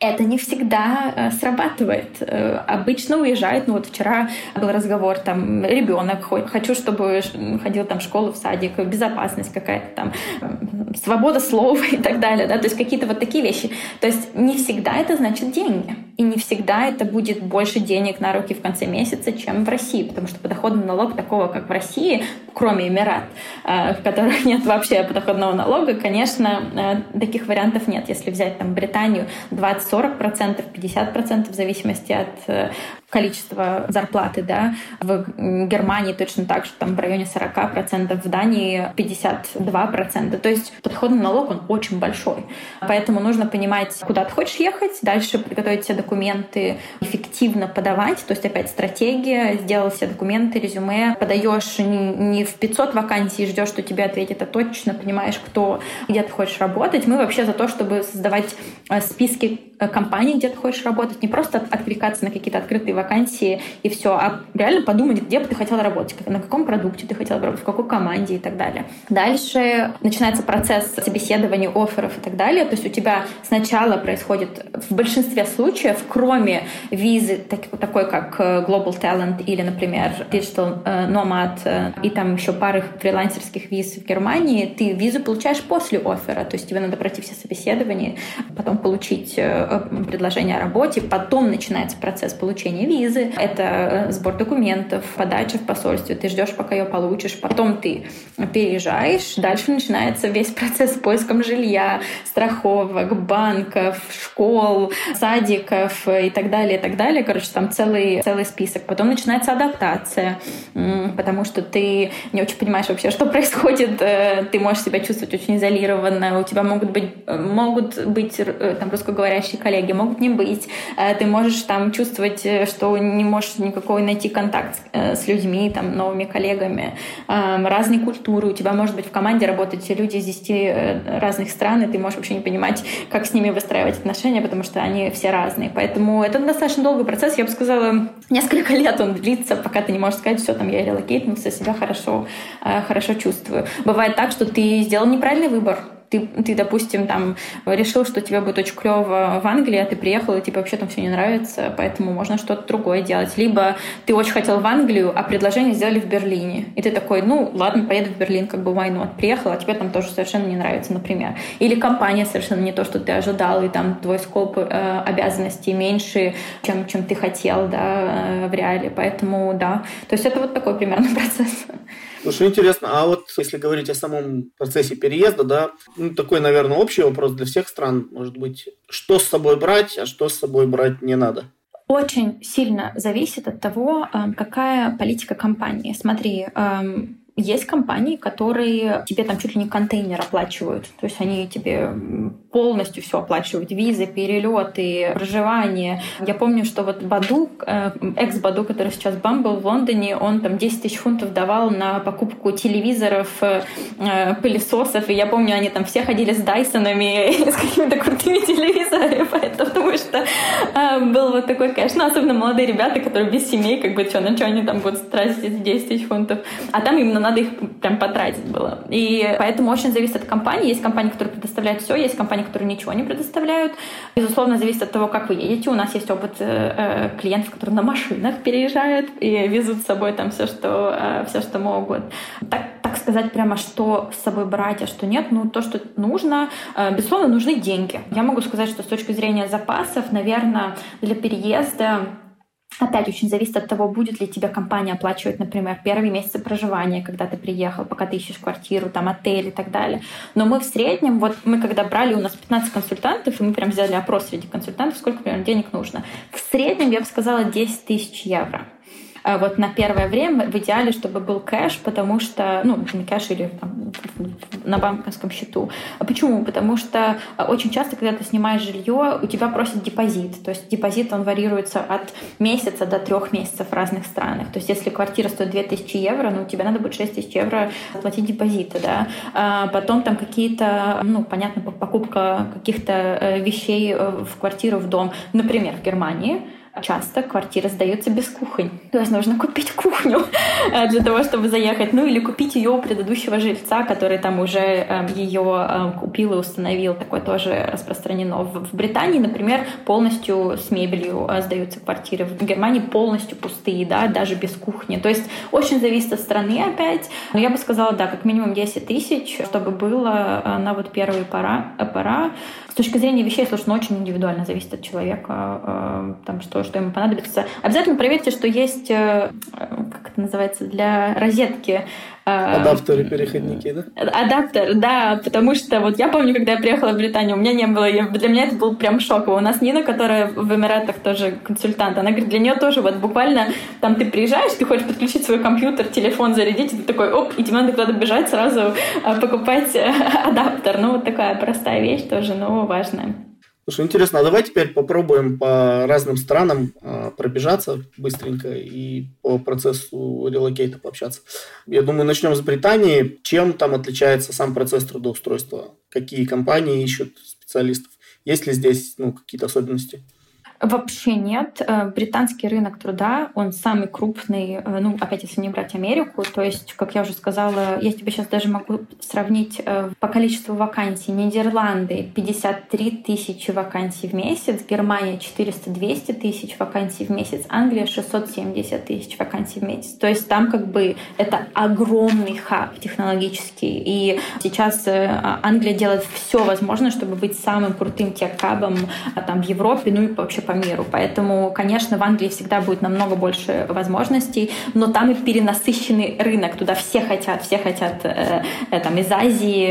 это не всегда срабатывает. Обычно уезжают, вчера был разговор, там, ребенок, хочу, чтобы ходил там в школу, в садик, безопасность какая-то там, свобода слова и так далее, да, то есть какие-то вот такие вещи. То есть не всегда это значит деньги, и не всегда это будет больше денег на руки в конце месяца, чем в России, потому что подоходный налог такого, как в России, кроме Эмират, в которых нет вообще подоходного налога, конечно, таких вариантов нет. Если взять там Британию, 20-40%, 50% в зависимости от количества зарплаты, да. В Германии точно так же, там в районе 40%, в Дании 52%. То есть подоходный налог, он очень большой. Поэтому нужно понимать, куда ты хочешь ехать, дальше подготовить все документы, эффективно подавать, то есть опять стратегия, сделал все документы, резюме, подаешь не в 500 вакансий, ждешь, что тебе ответят, а точно понимаешь, где ты хочешь работать. Мы вообще за то, чтобы создавать списки компании, где ты хочешь работать, не просто откликаться на какие-то открытые вакансии и все, а реально подумать, где бы ты хотел работать, на каком продукте ты хотел работать, в какой команде и так далее. Дальше начинается процесс собеседований, офферов и так далее. То есть у тебя сначала происходит в большинстве случаев, кроме визы, такой как Global Talent или, например, Digital Nomad и там еще пары фрилансерских виз в Германии, ты визу получаешь после оффера. То есть тебе надо пройти все собеседования, потом получить предложение о работе, потом начинается процесс получения визы, это сбор документов, подача в посольстве, ты ждешь, пока ее получишь, потом ты переезжаешь, дальше начинается весь процесс с поиском жилья, страховок, банков, школ, садиков и так далее, и так далее. Короче, там целый список. Потом начинается адаптация, потому что ты не очень понимаешь вообще, что происходит, ты можешь себя чувствовать очень изолированно, у тебя могут быть там русскоговорящие коллеги, могут не быть, ты можешь там чувствовать, что не можешь никакой найти контакт с людьми, там, новыми коллегами, разные культуры, у тебя может быть в команде работать люди из 10 разных стран, и ты можешь вообще не понимать, как с ними выстраивать отношения, потому что они все разные, поэтому это достаточно долгий процесс, я бы сказала, несколько лет он длится, пока ты не можешь сказать, все, там, я релокейтнулся, себя хорошо чувствую. Бывает так, что ты сделал неправильный выбор. Ты, допустим, там решил, что тебе будет очень клево в Англии, а ты приехал, и тебе вообще там все не нравится, поэтому можно что-то другое делать. Либо ты очень хотел в Англию, а предложение сделали в Берлине. И ты такой, ну ладно, поеду в Берлин, как бы why not, приехал, а тебе там тоже совершенно не нравится, например. Или компания совершенно не то, что ты ожидал, и там твой скоп обязанностей меньше, чем ты хотел, да, в реале. Поэтому, да. То есть это вот такой примерно процесс. Слушай, интересно, а вот если говорить о самом процессе переезда, да, ну, такой, наверное, общий вопрос для всех стран, может быть, что с собой брать, а что с собой брать не надо? Очень сильно зависит от того, какая политика компании. Смотри, есть компании, которые тебе там чуть ли не контейнер оплачивают. То есть они тебе полностью все оплачивают. Визы, перелеты, проживание. Я помню, что вот Баду, экс-Баду, который сейчас Бамбл в Лондоне, он там 10 тысяч фунтов давал на покупку телевизоров, пылесосов. И я помню, они там все ходили с Дайсонами и с какими-то крутыми телевизорами. Потому что был вот такой, конечно, особенно молодые ребята, которые без семей, как бы, что, на что они там будут тратить 10 тысяч фунтов. А там именно надо их прям потратить было. И поэтому очень зависит от компании. Есть компании, которые предоставляют все, есть компании, которые ничего не предоставляют. Безусловно, зависит от того, как вы едете. У нас есть опыт клиентов, которые на машинах переезжают и везут с собой там все, что могут. Так сказать прямо, что с собой брать, а что нет. Ну, то, что нужно. Безусловно, нужны деньги. Я могу сказать, что с точки зрения запасов, наверное, для переезда опять очень зависит от того, будет ли тебе компания оплачивать, например, первые месяцы проживания, когда ты приехал, пока ты ищешь квартиру, там, отель и так далее. Но мы в среднем, вот мы когда брали, у нас 15 консультантов, и мы прям взяли опрос среди консультантов, сколько примерно денег нужно. В среднем, я бы сказала, 10 тысяч евро. Вот на первое время в идеале, чтобы был кэш, потому что, ну, не кэш или там, на банковском счету. Почему? Потому что очень часто, когда ты снимаешь жилье, у тебя просят депозит. То есть депозит, он варьируется от месяца до 3 месяцев в разных странах. То есть если квартира стоит 2000 евро, ну, тебе надо будет 6000 евро платить депозита, да. А потом там какие-то, ну, понятно, покупка каких-то вещей в квартиру, в дом. Например, в Германии часто квартиры сдаются без кухонь. То есть нужно купить кухню для того, чтобы заехать. Ну или купить ее у предыдущего жильца, который там уже ее купил и установил. Такое тоже распространено. В Британии, например, полностью с мебелью сдаются квартиры. В Германии полностью пустые, да, даже без кухни. То есть очень зависит от страны опять. Но я бы сказала, да, как минимум 10 тысяч, чтобы было на вот первые пора. С точки зрения вещей, слушай, ну, очень индивидуально зависит от человека, там, что ему понадобится. Обязательно проверьте, что есть, как это называется, для розетки. Адаптеры, переходники, да? Адаптер, да, потому что вот я помню, когда я приехала в Британию, у меня не было, для меня это был прям шок. У нас Нина, которая в Эмиратах тоже консультант, она говорит, для нее тоже вот буквально там ты приезжаешь, ты хочешь подключить свой компьютер, телефон зарядить, и ты такой, оп, и тебе надо куда-то бежать сразу покупать адаптер. Ну, вот такая простая вещь тоже, но важная. Слушай, интересно, а давай теперь попробуем по разным странам пробежаться быстренько и по процессу релокейта пообщаться. Я думаю, начнем с Британии. Чем там отличается сам процесс трудоустройства? Какие компании ищут специалистов? Есть ли здесь, ну, какие-то особенности? Вообще нет. Британский рынок труда, он самый крупный, ну, опять, если не брать Америку, то есть, как я уже сказала, я тебе сейчас даже могу сравнить по количеству вакансий. Нидерланды 53 тысячи вакансий в месяц, Германия 400-200 тысяч вакансий в месяц, Англия 670 тысяч вакансий в месяц. То есть там как бы это огромный хаб технологический, и сейчас Англия делает все возможное, чтобы быть самым крутым тех-хабом там в Европе, ну и вообще по миру. Поэтому, конечно, в Англии всегда будет намного больше возможностей, но там и перенасыщенный рынок. Туда все хотят там, из Азии.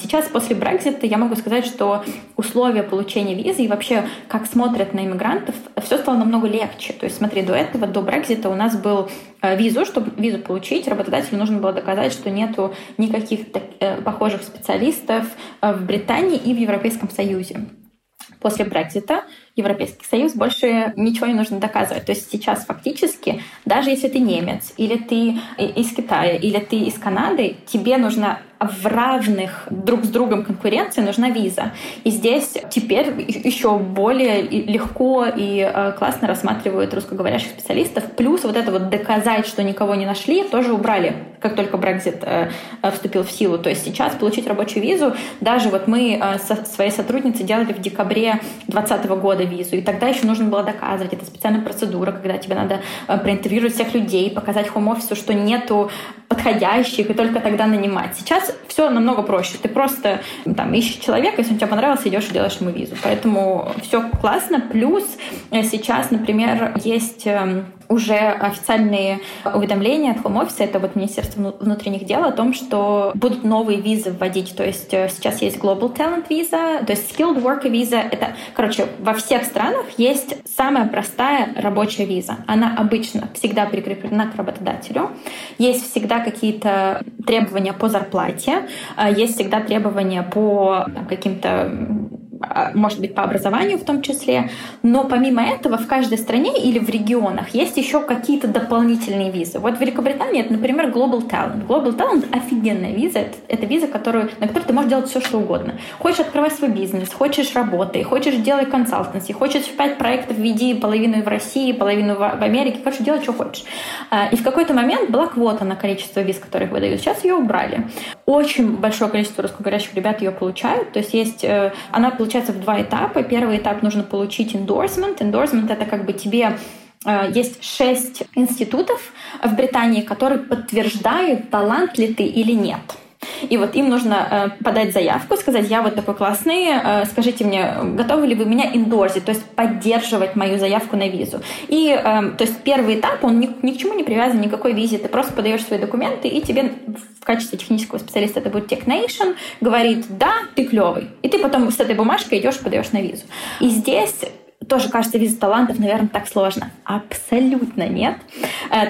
Сейчас, после Брексита, я могу сказать, что условия получения визы и вообще, как смотрят на иммигрантов, все стало намного легче. То есть, смотри, до этого, до Брексита у нас был визу. Чтобы визу получить, работодателю нужно было доказать, что нету никаких похожих специалистов в Британии и в Европейском Союзе. После Брексита Европейский Союз больше ничего не нужно доказывать. То есть сейчас фактически, даже если ты немец, или ты из Китая, или ты из Канады, тебе нужна в равных друг с другом конкуренции нужна виза. И здесь теперь еще более легко и классно рассматривают русскоговорящих специалистов. Плюс вот это вот доказать, что никого не нашли, тоже убрали, как только Брексит вступил в силу. То есть сейчас получить рабочую визу, даже вот мы со своей сотрудницей делали в декабре 2020 года визу, и тогда еще нужно было доказывать. Это специальная процедура, когда тебе надо проинтервьюировать всех людей, показать хоум-офису, что нету подходящих, и только тогда нанимать. Сейчас все намного проще. Ты просто там ищешь человека, если он тебе понравился, идешь и делаешь ему визу. Поэтому все классно. Плюс сейчас, например, есть уже официальные уведомления от хоум-офиса, это вот Министерство внутренних дел, о том, что будут новые визы вводить. То есть сейчас есть Global Talent Visa, то есть Skilled Worker Visa. Это, короче, во всех странах есть самая простая рабочая виза. Она обычно всегда прикреплена к работодателю. Есть всегда какие-то требования по зарплате, есть всегда требования по каким-то, может быть, по образованию в том числе. Но помимо этого в каждой стране или в регионах есть еще какие-то дополнительные визы. Вот в Великобритании это, например, Global Talent. Global Talent — офигенная виза. Это виза, на которой ты можешь делать все, что угодно. Хочешь — открывай свой бизнес, хочешь — работай, хочешь — делай консалтинг, хочешь — 5 проектов веди, половину в России, половину в Америке, короче, делай, что хочешь. И в какой-то момент была квота на количество виз, которых выдают. Сейчас ее убрали. Очень большое количество русскоговорящих ребят ее получают. То есть она получается в 2 этапа. Первый этап — нужно получить endorsement. Endorsement — это как бы тебе... Есть 6 институтов в Британии, которые подтверждают, талант ли ты или нет. И вот им нужно подать заявку, сказать: я вот такой классный, скажите мне, готовы ли вы меня индорсить, то есть поддерживать мою заявку на визу. И то есть первый этап, он ни к чему не привязан, никакой визе, ты просто подаешь свои документы, и тебе в качестве технического специалиста это будет Tech Nation, говорит: да, ты клевый. И ты потом с этой бумажкой идешь, подаешь на визу. И здесь... Тоже, кажется, виза талантов, наверное, так сложно. Абсолютно нет.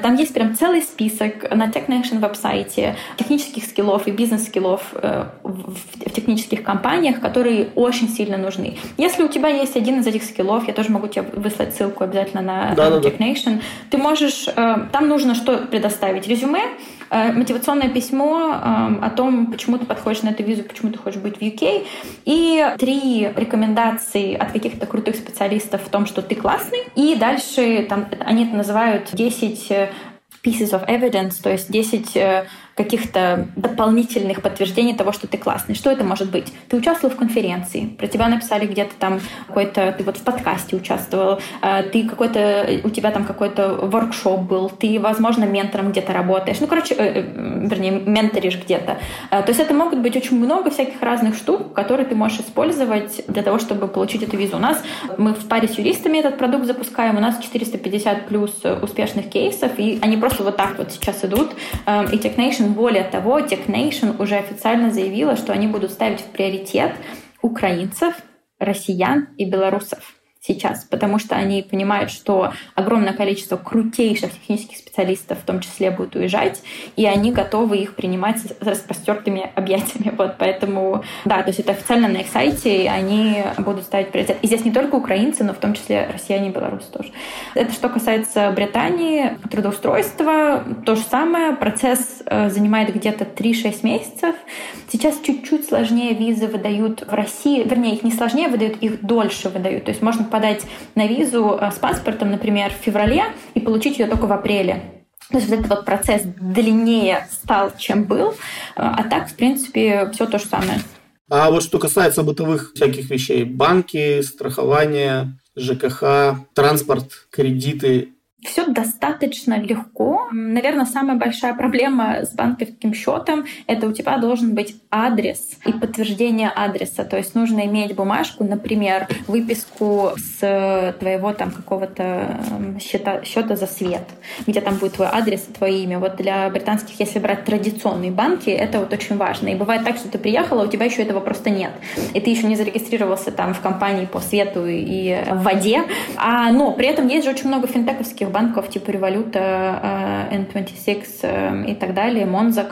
Там есть прям целый список на Tech Nation веб-сайте технических скиллов и бизнес-скиллов в технических компаниях, которые очень сильно нужны. Если у тебя есть один из этих скиллов, я тоже могу тебе выслать ссылку обязательно на Tech Nation. Ты можешь... Там нужно что предоставить? Резюме, мотивационное письмо о том, почему ты подходишь на эту визу, почему ты хочешь быть в UK, и 3 рекомендации от каких-то крутых специалистов в том, что ты классный. И дальше там, они это называют 10 pieces of evidence, то есть 10 каких-то дополнительных подтверждений того, что ты классный. Что это может быть? Ты участвовал в конференции, про тебя написали где-то там какой-то... Ты вот в подкасте участвовал, ты какой-то... У тебя там какой-то воркшоп был, ты, возможно, ментором где-то работаешь. Ну, короче, вернее, менторишь где-то. То есть это могут быть очень много всяких разных штук, которые ты можешь использовать для того, чтобы получить эту визу. У нас... Мы в паре с юристами этот продукт запускаем. У нас 450 плюс успешных кейсов, и они просто вот так вот сейчас идут. И Tech Nation, более того, Tech Nation уже официально заявила, что они будут ставить в приоритет украинцев, россиян и белорусов сейчас, потому что они понимают, что огромное количество крутейших технических специалистов в том числе будут уезжать, и они готовы их принимать с распростертыми объятиями. Вот, поэтому, да, то есть это официально на их сайте, и они будут ставить приоритет. И здесь не только украинцы, но в том числе россияне и белорусы тоже. Это что касается Британии, трудоустройства, то же самое. Процесс занимает где-то 3-6 месяцев. Сейчас чуть-чуть сложнее визы выдают в России, вернее, их не сложнее выдают, их дольше выдают. То есть можно подать на визу с паспортом, например, в феврале и получить ее только в апреле. То есть вот этот вот процесс длиннее стал, чем был, а так, в принципе, все то же самое. А вот что касается бытовых всяких вещей, банки, страхование, ЖКХ, транспорт, кредиты... Все достаточно легко. Наверное, самая большая проблема с банковским счетом — это у тебя должен быть адрес и подтверждение адреса. То есть нужно иметь бумажку, например, выписку с твоего там какого-то счета за свет, где там будет твой адрес и твое имя. Вот для британских, если брать традиционные банки, это вот очень важно. И бывает так, что ты приехала, у тебя еще этого просто нет. И ты еще не зарегистрировался там в компании по свету и в воде. Но при этом есть же очень много финтековских банков типа Революта, N26 и так далее, Монза,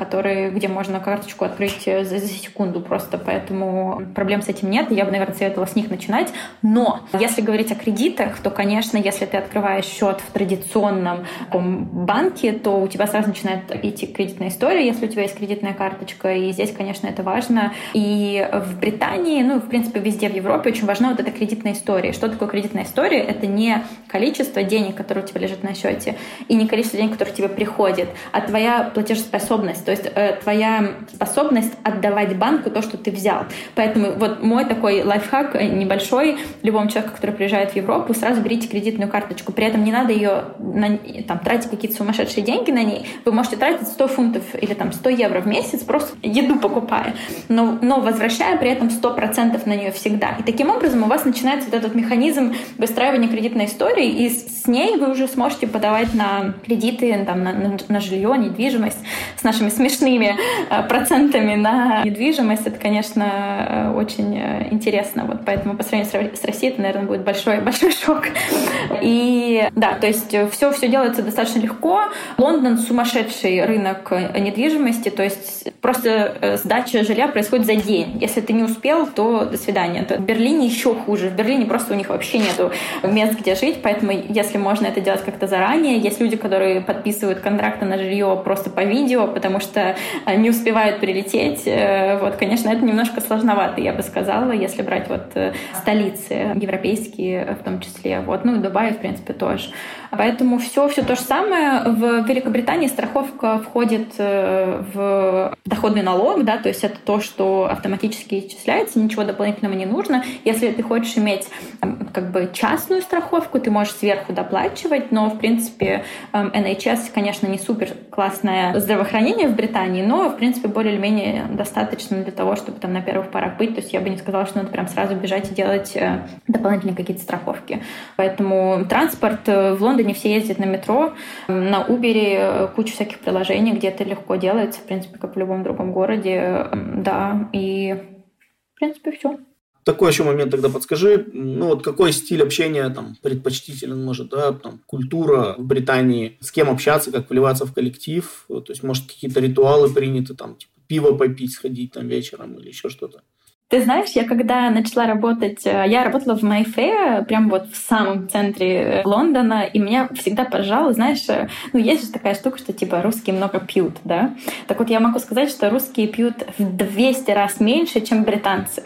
где можно карточку открыть за секунду просто, поэтому проблем с этим нет, я бы, наверное, советовала с них начинать. Но если говорить о кредитах, то, конечно, если ты открываешь счет в традиционном банке, то у тебя сразу начинает идти кредитная история, если у тебя есть кредитная карточка, и здесь, конечно, это важно. И в Британии, в принципе, везде в Европе очень важна вот эта кредитная история. Что такое кредитная история? Это не количество денег, которые у тебя лежит на счете, и не количество денег, которые тебе приходят, а твоя платежеспособность, то есть твоя способность отдавать банку то, что ты взял. Поэтому вот мой такой лайфхак небольшой любому человеку, который приезжает в Европу: сразу берите кредитную карточку. При этом не надо ее тратить какие-то сумасшедшие деньги на ней. Вы можете тратить 100 фунтов или 100 евро в месяц, просто еду покупая, но возвращая при этом 100% на нее всегда. И таким образом у вас начинается вот этот механизм выстраивания кредитной истории, и с ней вы уже сможете подавать на кредиты, на жилье, недвижимость. С нашими смешными процентами на недвижимость это, конечно, очень интересно. Вот поэтому по сравнению с Россией это, наверное, будет большой шок. И да, то есть все делается достаточно легко. Лондон — сумасшедший рынок недвижимости, то есть просто сдача жилья происходит за день. Если ты не успел, то до свидания. В Берлине еще хуже. В Берлине просто у них вообще нету мест, где жить, поэтому если можно это делать как-то заранее. Есть люди, которые подписывают контракты на жилье просто по видео, потому что не успевают прилететь. Вот, конечно, это немножко сложновато, я бы сказала, если брать вот столицы европейские в том числе. Вот. И Дубай, в принципе, тоже. Поэтому все то же самое. В Великобритании страховка входит в доходный налог, да, то есть это то, что автоматически исчисляется, ничего дополнительного не нужно. Если ты хочешь иметь частную страховку, ты можешь сверху доплачивать, но, в принципе, NHS, конечно, не супер классное здравоохранение в Британии, но, в принципе, более или менее достаточно для того, чтобы на первых порах быть. То есть я бы не сказала, что надо прям сразу бежать и делать дополнительные какие-то страховки. Поэтому транспорт в Лондоне все ездят на метро, на Uber, куча всяких приложений, где это легко делается, в принципе, как в любом другом городе. Да, и, в принципе, все. Такой еще момент тогда подскажи. Какой стиль общения предпочтителен, может, да, культура в Британии, с кем общаться, как вливаться в коллектив, то есть, может, какие-то ритуалы приняты, пиво попить, сходить вечером или еще что-то. Ты знаешь, я когда начала работать, я работала в Mayfair, прям вот в самом центре Лондона, и меня всегда поражало, знаешь, есть же такая штука, что русские много пьют, да? Так вот я могу сказать, что русские пьют в 200 раз меньше, чем британцы,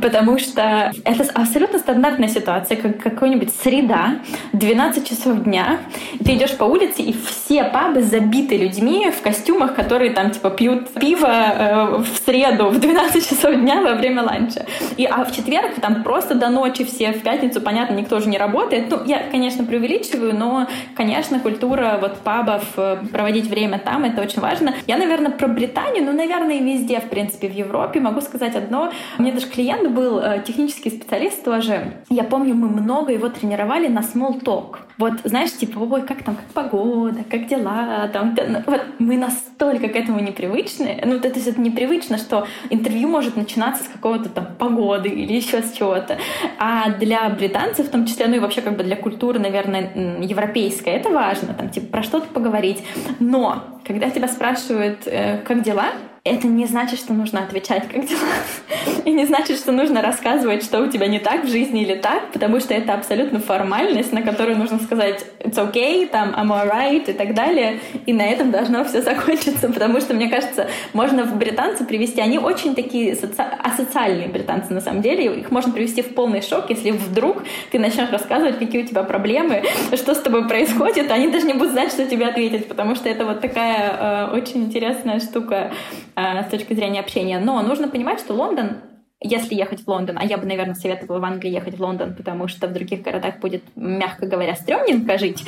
потому что это абсолютно стандартная ситуация, как какая-нибудь среда, 12 часов дня, ты идешь по улице, и все пабы забиты людьми в костюмах, которые пьют пиво в среду в 12 часов дня во время ланча. А в четверг просто до ночи все, в пятницу, понятно, никто же не работает. Я, конечно, преувеличиваю, но, конечно, культура пабов, проводить время там, это очень важно. Я, наверное, про Британию, наверное, и везде, в принципе, в Европе могу сказать одно. У меня даже клиент был, технический специалист тоже. Я помню, мы много его тренировали на small talk. Вот, знаешь, ой, как погода, как дела, вот мы настолько к этому непривычны. То есть это непривычно, что интервью может начинаться с какого-то погоды или еще с чего-то. А для британцев, в том числе, и вообще для культуры, наверное, европейской, это важно, про что-то поговорить. Но когда тебя спрашивают, как дела, Это не значит, что нужно отвечать, как дела. И не значит, что нужно рассказывать, что у тебя не так в жизни или так, потому что это абсолютно формальность, на которую нужно сказать «it's okay», там «I'm alright» и так далее. И на этом должно все закончиться, потому что, мне кажется, можно в британцы привести. Они очень такие асоциальные британцы, на самом деле. Их можно привести в полный шок, если вдруг ты начнешь рассказывать, какие у тебя проблемы, что с тобой происходит. Они даже не будут знать, что тебе ответить, потому что это вот такая очень интересная штука с точки зрения общения. Но нужно понимать, что Лондон, если ехать в Лондон, а я бы, наверное, советовала в Англии ехать в Лондон, потому что в других городах будет, мягко говоря, стрёмненько жить,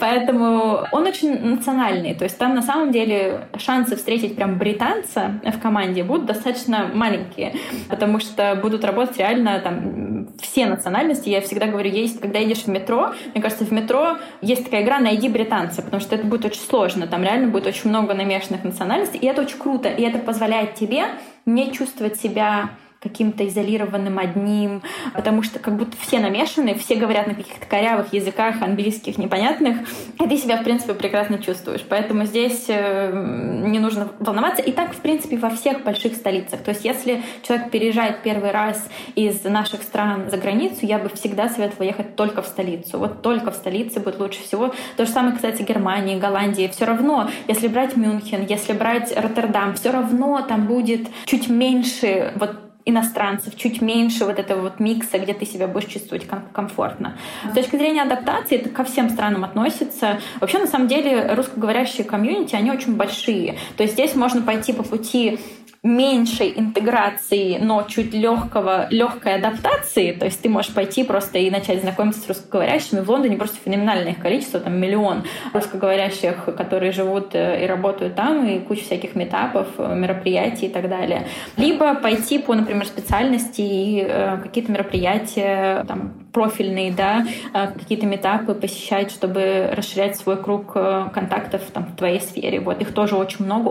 поэтому он очень национальный, то есть там на самом деле шансы встретить прям британца в команде будут достаточно маленькие, потому что будут работать реально там все национальности. Я всегда говорю, есть, когда едешь в метро, мне кажется, в метро есть такая игра «Найди британца», потому что это будет очень сложно, там реально будет очень много намешанных национальностей, и это очень круто, и это позволяет тебе не чувствовать себя каким-то изолированным одним, потому что как будто все намешаны, все говорят на каких-то корявых языках, английских, непонятных, и ты себя, в принципе, прекрасно чувствуешь. Поэтому здесь не нужно волноваться. И так, в принципе, во всех больших столицах. То есть если человек переезжает первый раз из наших стран за границу, я бы всегда советовала ехать только в столицу. Вот только в столице будет лучше всего. То же самое касается Германии, Голландии. Все равно, если брать Мюнхен, если брать Роттердам, все равно там будет чуть меньше вот иностранцев, чуть меньше вот этого вот микса, где ты себя будешь чувствовать комфортно. С точки зрения адаптации это ко всем странам относится. Вообще, на самом деле, русскоговорящие комьюнити, они очень большие. То есть здесь можно пойти по пути меньшей интеграции, но чуть легкой адаптации. То есть ты можешь пойти просто и начать знакомиться с русскоговорящими. В Лондоне просто феноменальное их количество, там миллион русскоговорящих, которые живут и работают там, и куча всяких митапов, мероприятий и так далее. Либо пойти по, например, специальности и какие-то мероприятия там профильные, да, какие-то митапы посещать, чтобы расширять свой круг контактов там в твоей сфере. Вот их тоже очень много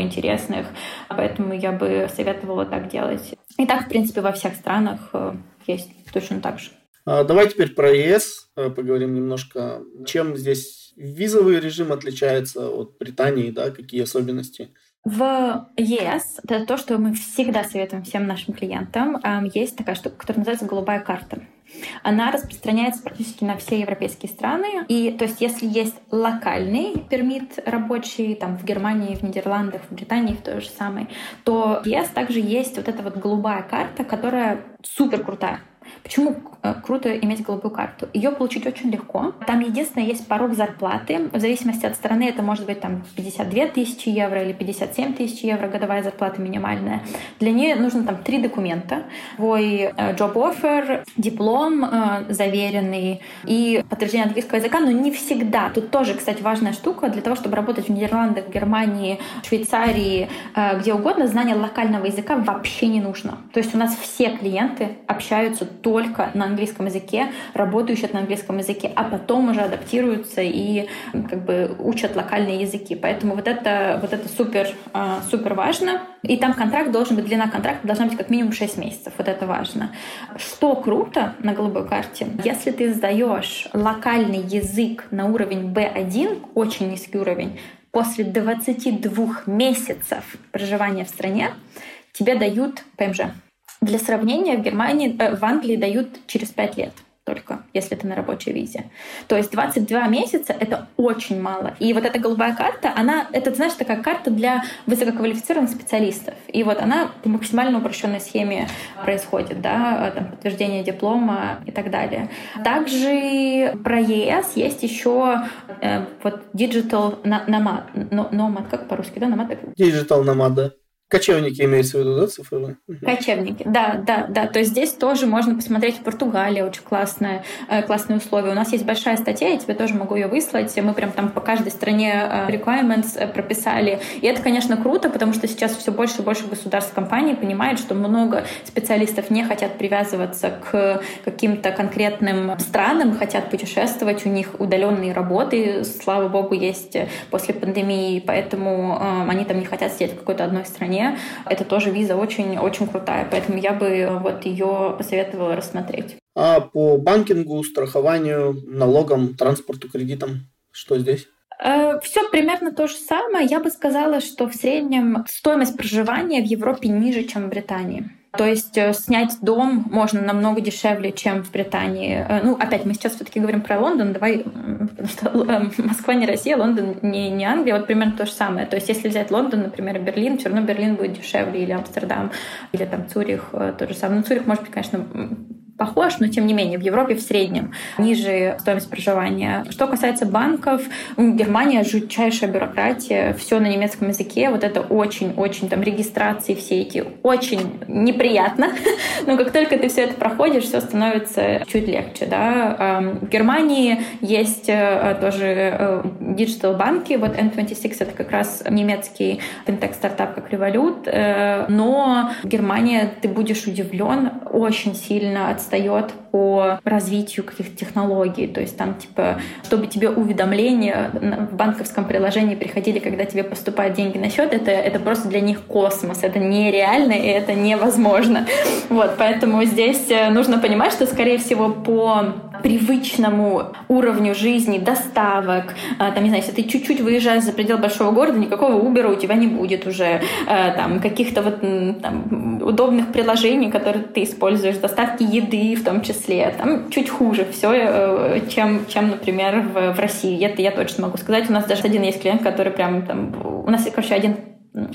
интересных, поэтому я бы советовала так делать. И так, в принципе, во всех странах есть точно так же. Давай теперь про ЕС поговорим немножко. Чем здесь визовый режим отличается от Британии, да, какие особенности? В ЕС, это то, что мы всегда советуем всем нашим клиентам, есть такая штука, которая называется «голубая карта». Она распространяется практически на все европейские страны. И то есть если есть локальный пермит рабочий там, в Германии, в Нидерландах, в Британии, в той же самой, то в ЕС также есть вот эта вот голубая карта, которая супер крутая. Почему круто иметь голубую карту? Ее получить очень легко. Там единственное есть порог зарплаты. В зависимости от страны это может быть там 52 тысячи евро или 57 тысяч евро годовая зарплата минимальная. Для нее нужно там 3 документа. Твой job offer, диплом заверенный и подтверждение английского языка, но не всегда. Тут тоже, кстати, важная штука. Для того, чтобы работать в Нидерландах, Германии, Швейцарии, где угодно, знание локального языка вообще не нужно. То есть у нас все клиенты общаются только на английском языке, работающие на английском языке, а потом уже адаптируются и как бы учат локальные языки. Поэтому вот это супер важно. И там длина контракта должна быть как минимум 6 месяцев. Вот это важно. Что круто на голубой карте, если ты сдаешь локальный язык на уровень B1, очень низкий уровень, после 22 месяцев проживания в стране тебе дают ПМЖ. Для сравнения, в Англии дают через 5 лет только, если ты на рабочей визе. То есть 22 месяца — это очень мало. И вот эта голубая карта, это, знаешь, такая карта для высококвалифицированных специалистов. И вот она по максимально упрощенной схеме происходит, да, там, подтверждение диплома и так далее. Также про ЕС есть еще вот Digital Nomad, как по-русски, да, Nomad? Digital Nomad, да. Кочевники имеются в виду, да, цифровые? Кочевники, да. То есть здесь тоже можно посмотреть. Португалия очень классные условия. У нас есть большая статья, я тебе тоже могу ее выслать. Мы прям там по каждой стране requirements прописали. И это, конечно, круто, потому что сейчас все больше и больше государств, компаний понимают, что много специалистов не хотят привязываться к каким-то конкретным странам, хотят путешествовать, у них удаленные работы, слава богу, есть после пандемии, поэтому они там не хотят сидеть в какой-то одной стране. Это тоже виза очень-очень крутая, поэтому я бы вот ее посоветовала рассмотреть. А по банкингу, страхованию, налогам, транспорту, кредитам, что здесь? Все примерно то же самое. Я бы сказала, что в среднем стоимость проживания в Европе ниже, чем в Британии. То есть снять дом можно намного дешевле, чем в Британии. Ну, опять, мы сейчас все-таки говорим про Лондон, давай, потому что Москва не Россия, Лондон не Англия, вот примерно то же самое. То есть если взять Лондон, например, Берлин, все равно Берлин будет дешевле, или Амстердам, или там Цюрих, то же самое. Ну, Цюрих, может быть, конечно, похож, но тем не менее в Европе в среднем ниже стоимость проживания. Что касается банков, Германия жутчайшая бюрократия, все на немецком языке, вот это очень-очень, там регистрации все эти, очень неприятно, но как только ты все это проходишь, все становится чуть легче, да. В Германии есть тоже диджитал-банки, вот N26 это как раз немецкий финтех-стартап как Revolut, но в Германии ты будешь удивлен, очень сильно отстает по развитию каких-то технологий. То есть там, типа, чтобы тебе уведомления в банковском приложении приходили, когда тебе поступают деньги на счет, это просто для них космос. Это нереально и это невозможно. Вот, поэтому здесь нужно понимать, что, скорее всего, по привычному уровню жизни, доставок, там, не знаю, если ты чуть-чуть выезжаешь за предел большого города, никакого Uber у тебя не будет уже, там, каких-то вот там удобных приложений, которые ты используешь, доставки еды в том числе, там чуть хуже все, чем например, в России. Это я точно могу сказать. У нас даже один есть клиент, который прям там... У нас, короче, один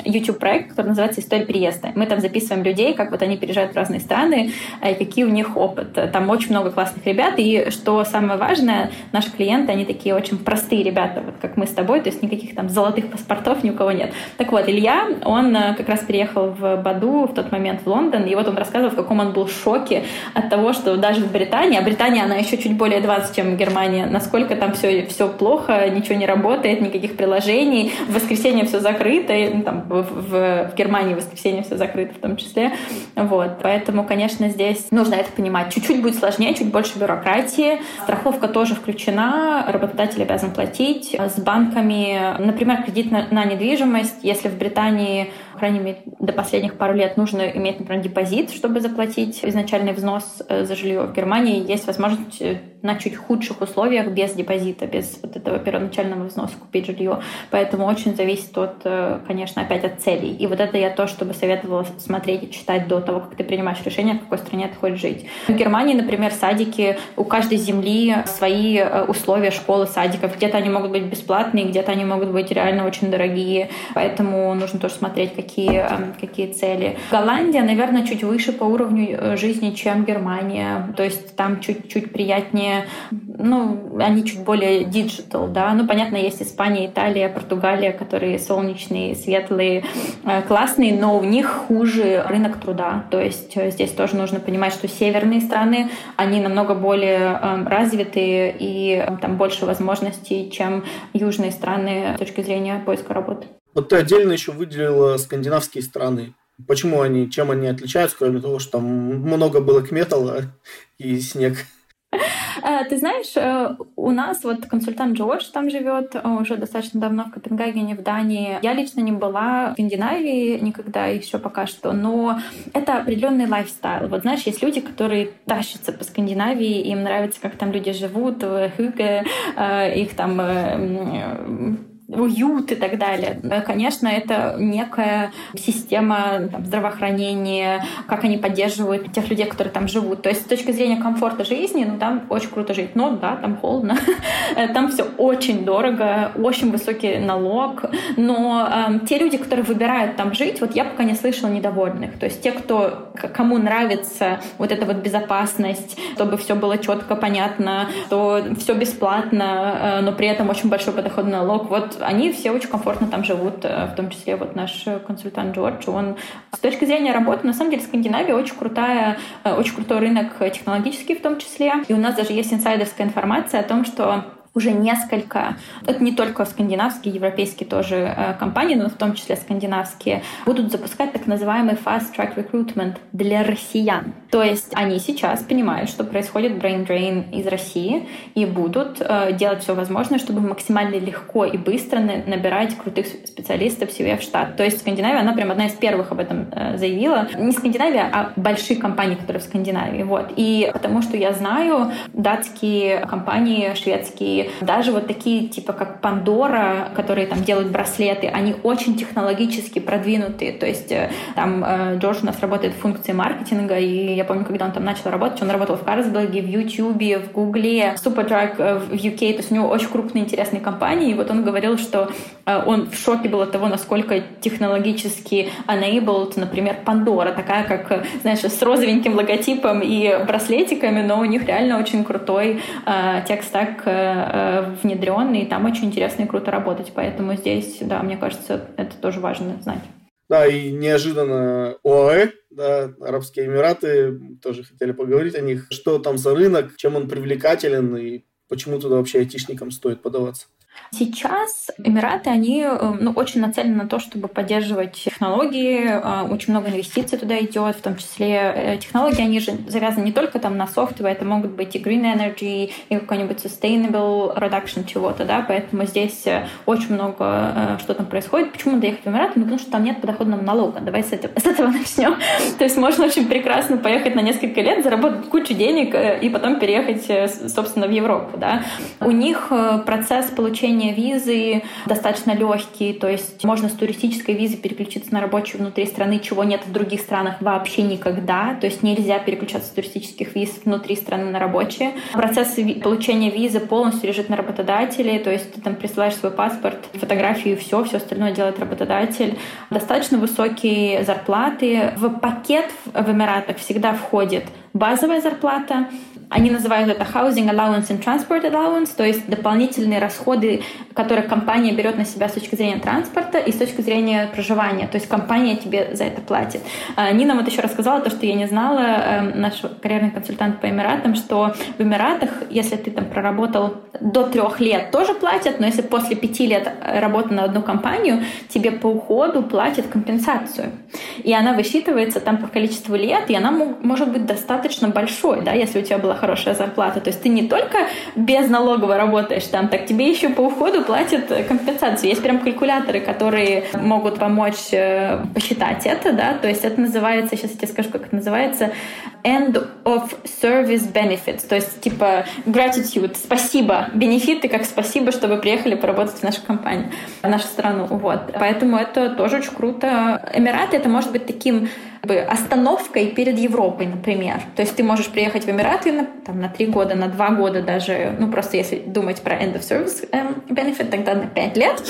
YouTube-проект, который называется «История переезда». Мы там записываем людей, как вот они переезжают в разные страны, и какие у них опыт. Там очень много классных ребят, и что самое важное, наши клиенты, они такие очень простые ребята, вот как мы с тобой, то есть никаких там золотых паспортов ни у кого нет. Так вот, Илья, он как раз переехал в Баду в тот момент в Лондон, и вот он рассказывал, в каком он был в шоке от того, что даже в Британии, а Британия, она еще чуть более 20, чем Германия, насколько там все плохо, ничего не работает, никаких приложений, в воскресенье все закрыто, там, в Германии в воскресенье все закрыто в том числе. Вот. Поэтому, конечно, здесь нужно это понимать. Чуть-чуть будет сложнее, чуть больше бюрократии. Страховка тоже включена, работодатель обязан платить. С банками, например, кредит на недвижимость. Если в Британии, по крайней мере, до последних пару лет нужно иметь, например, депозит, чтобы заплатить изначальный взнос за жилье. В Германии есть возможность на чуть худших условиях без депозита, без вот этого первоначального взноса купить жилье. Поэтому очень зависит от, конечно, опять от целей. И вот это я то, что бы советовала смотреть и читать до того, как ты принимаешь решение, в какой стране ты хочешь жить. В Германии, например, садики, у каждой земли свои условия школы, садиков. Где-то они могут быть бесплатные, где-то они могут быть реально очень дорогие. Поэтому нужно тоже смотреть, какие цели. Голландия, наверное, чуть выше по уровню жизни, чем Германия. То есть там чуть-чуть приятнее, ну, они чуть более диджитал, да. Ну, понятно, есть Испания, Италия, Португалия, которые солнечные, светлые, классные, но у них хуже рынок труда. То есть здесь тоже нужно понимать, что северные страны, они намного более развитые и там больше возможностей, чем южные страны с точки зрения поиска работы. Вот ты отдельно еще выделила скандинавские страны. Почему они, чем они отличаются, кроме того, что там много black metal и снег? Ты знаешь, у нас вот консультант Джордж там живет уже достаточно давно в Копенгагене, в Дании. Я лично не была в Скандинавии никогда еще пока что, но это определенный лайфстайл. Вот знаешь, есть люди, которые тащатся по Скандинавии, им нравится, как там люди живут, хюге, их там уют и так далее. Конечно, это некая система там здравоохранения, как они поддерживают тех людей, которые там живут. То есть с точки зрения комфорта жизни, ну, там очень круто жить. Но да, там холодно, там все очень дорого, очень высокий налог. Но те люди, которые выбирают там жить, вот я пока не слышала недовольных. То есть те, кому нравится вот эта вот безопасность, чтобы все было четко, понятно, что все бесплатно, но при этом очень большой подоходный налог. Вот они все очень комфортно там живут, в том числе вот наш консультант Джордж. Он с точки зрения работы, на самом деле, Скандинавия очень крутой рынок технологический в том числе. И у нас даже есть инсайдерская информация о том, что уже несколько, это не только скандинавские, европейские тоже компании, но в том числе скандинавские, будут запускать так называемый fast-track recruitment для россиян. То есть они сейчас понимают, что происходит brain drain из России, и будут делать все возможное, чтобы максимально легко и быстро набирать крутых специалистов себе в штат. То есть Скандинавия, она прям одна из первых об этом заявила. Не Скандинавия, а большие компании, которые в Скандинавии. Вот. И потому что я знаю, датские компании, шведские, деле даже вот такие типа как Pandora, которые там делают браслеты, они очень технологически продвинутые. То есть там Джордж у нас работает в функции маркетинга, и я помню, когда он там начал работать, он работал в Карсберге, в Ютьюбе, в Гугле, в Superdrug в UK, то есть у него очень крупные интересные компании, и вот он говорил, что он в шоке был от того, насколько технологически enabled, например, Pandora, такая как, знаешь, с розовеньким логотипом и браслетиками, но у них реально очень крутой текстак внедренный, и там очень интересно и круто работать, поэтому здесь, да, мне кажется, это тоже важно знать. Да, и неожиданно ОАЭ, да, Арабские Эмираты, тоже хотели поговорить о них. Что там за рынок, чем он привлекателен и почему туда вообще айтишникам стоит подаваться? Сейчас Эмираты, они очень нацелены на то, чтобы поддерживать технологии, очень много инвестиций туда идет, в том числе технологии, они же завязаны не только там на софтвер, это могут быть и green energy, и какой-нибудь sustainable production чего-то, да, поэтому здесь очень много что там происходит. Почему доехать в Эмираты? Ну, потому что там нет подоходного налога. Давай с этого начнем. То есть можно очень прекрасно поехать на несколько лет, заработать кучу денег и потом переехать, собственно, в Европу, да. У них процесс получения визы достаточно легкие, то есть можно с туристической визы переключиться на рабочую внутри страны, чего нет в других странах вообще никогда, то есть нельзя переключаться с туристических виз внутри страны на рабочие. Процесс получения визы полностью лежит на работодателе, то есть ты там присылаешь свой паспорт, фотографию и все остальное делает работодатель. Достаточно высокие зарплаты. В пакет в Эмиратах всегда входит базовая зарплата, они называют это housing allowance and transport allowance, то есть дополнительные расходы, которые компания берет на себя с точки зрения транспорта и с точки зрения проживания. То есть компания тебе за это платит. Нина вот еще рассказала то, что я не знала, наш карьерный консультант по Эмиратам, что в Эмиратах, если ты там проработал до 3 лет, тоже платят, но если после 5 лет работы на одну компанию, тебе по уходу платят компенсацию. И она высчитывается там по количеству лет, и она может быть достаточно большой, да, если у тебя была хорошая зарплата. То есть ты не только без налоговой работаешь там, так тебе еще по уходу платят компенсацию. Есть прям калькуляторы, которые могут помочь посчитать это, да, то есть это называется, сейчас я тебе скажу, как это называется, end of service benefits, то есть типа gratitude, спасибо, бенефиты как спасибо, что вы приехали поработать в нашу компанию, в нашу страну, вот. Поэтому это тоже очень круто. Эмираты — это может быть таким остановкой перед Европой, например. То есть ты можешь приехать в Эмираты на 3 года, на 2 года даже, ну просто если думать про end of service benefit, тогда на 5 лет,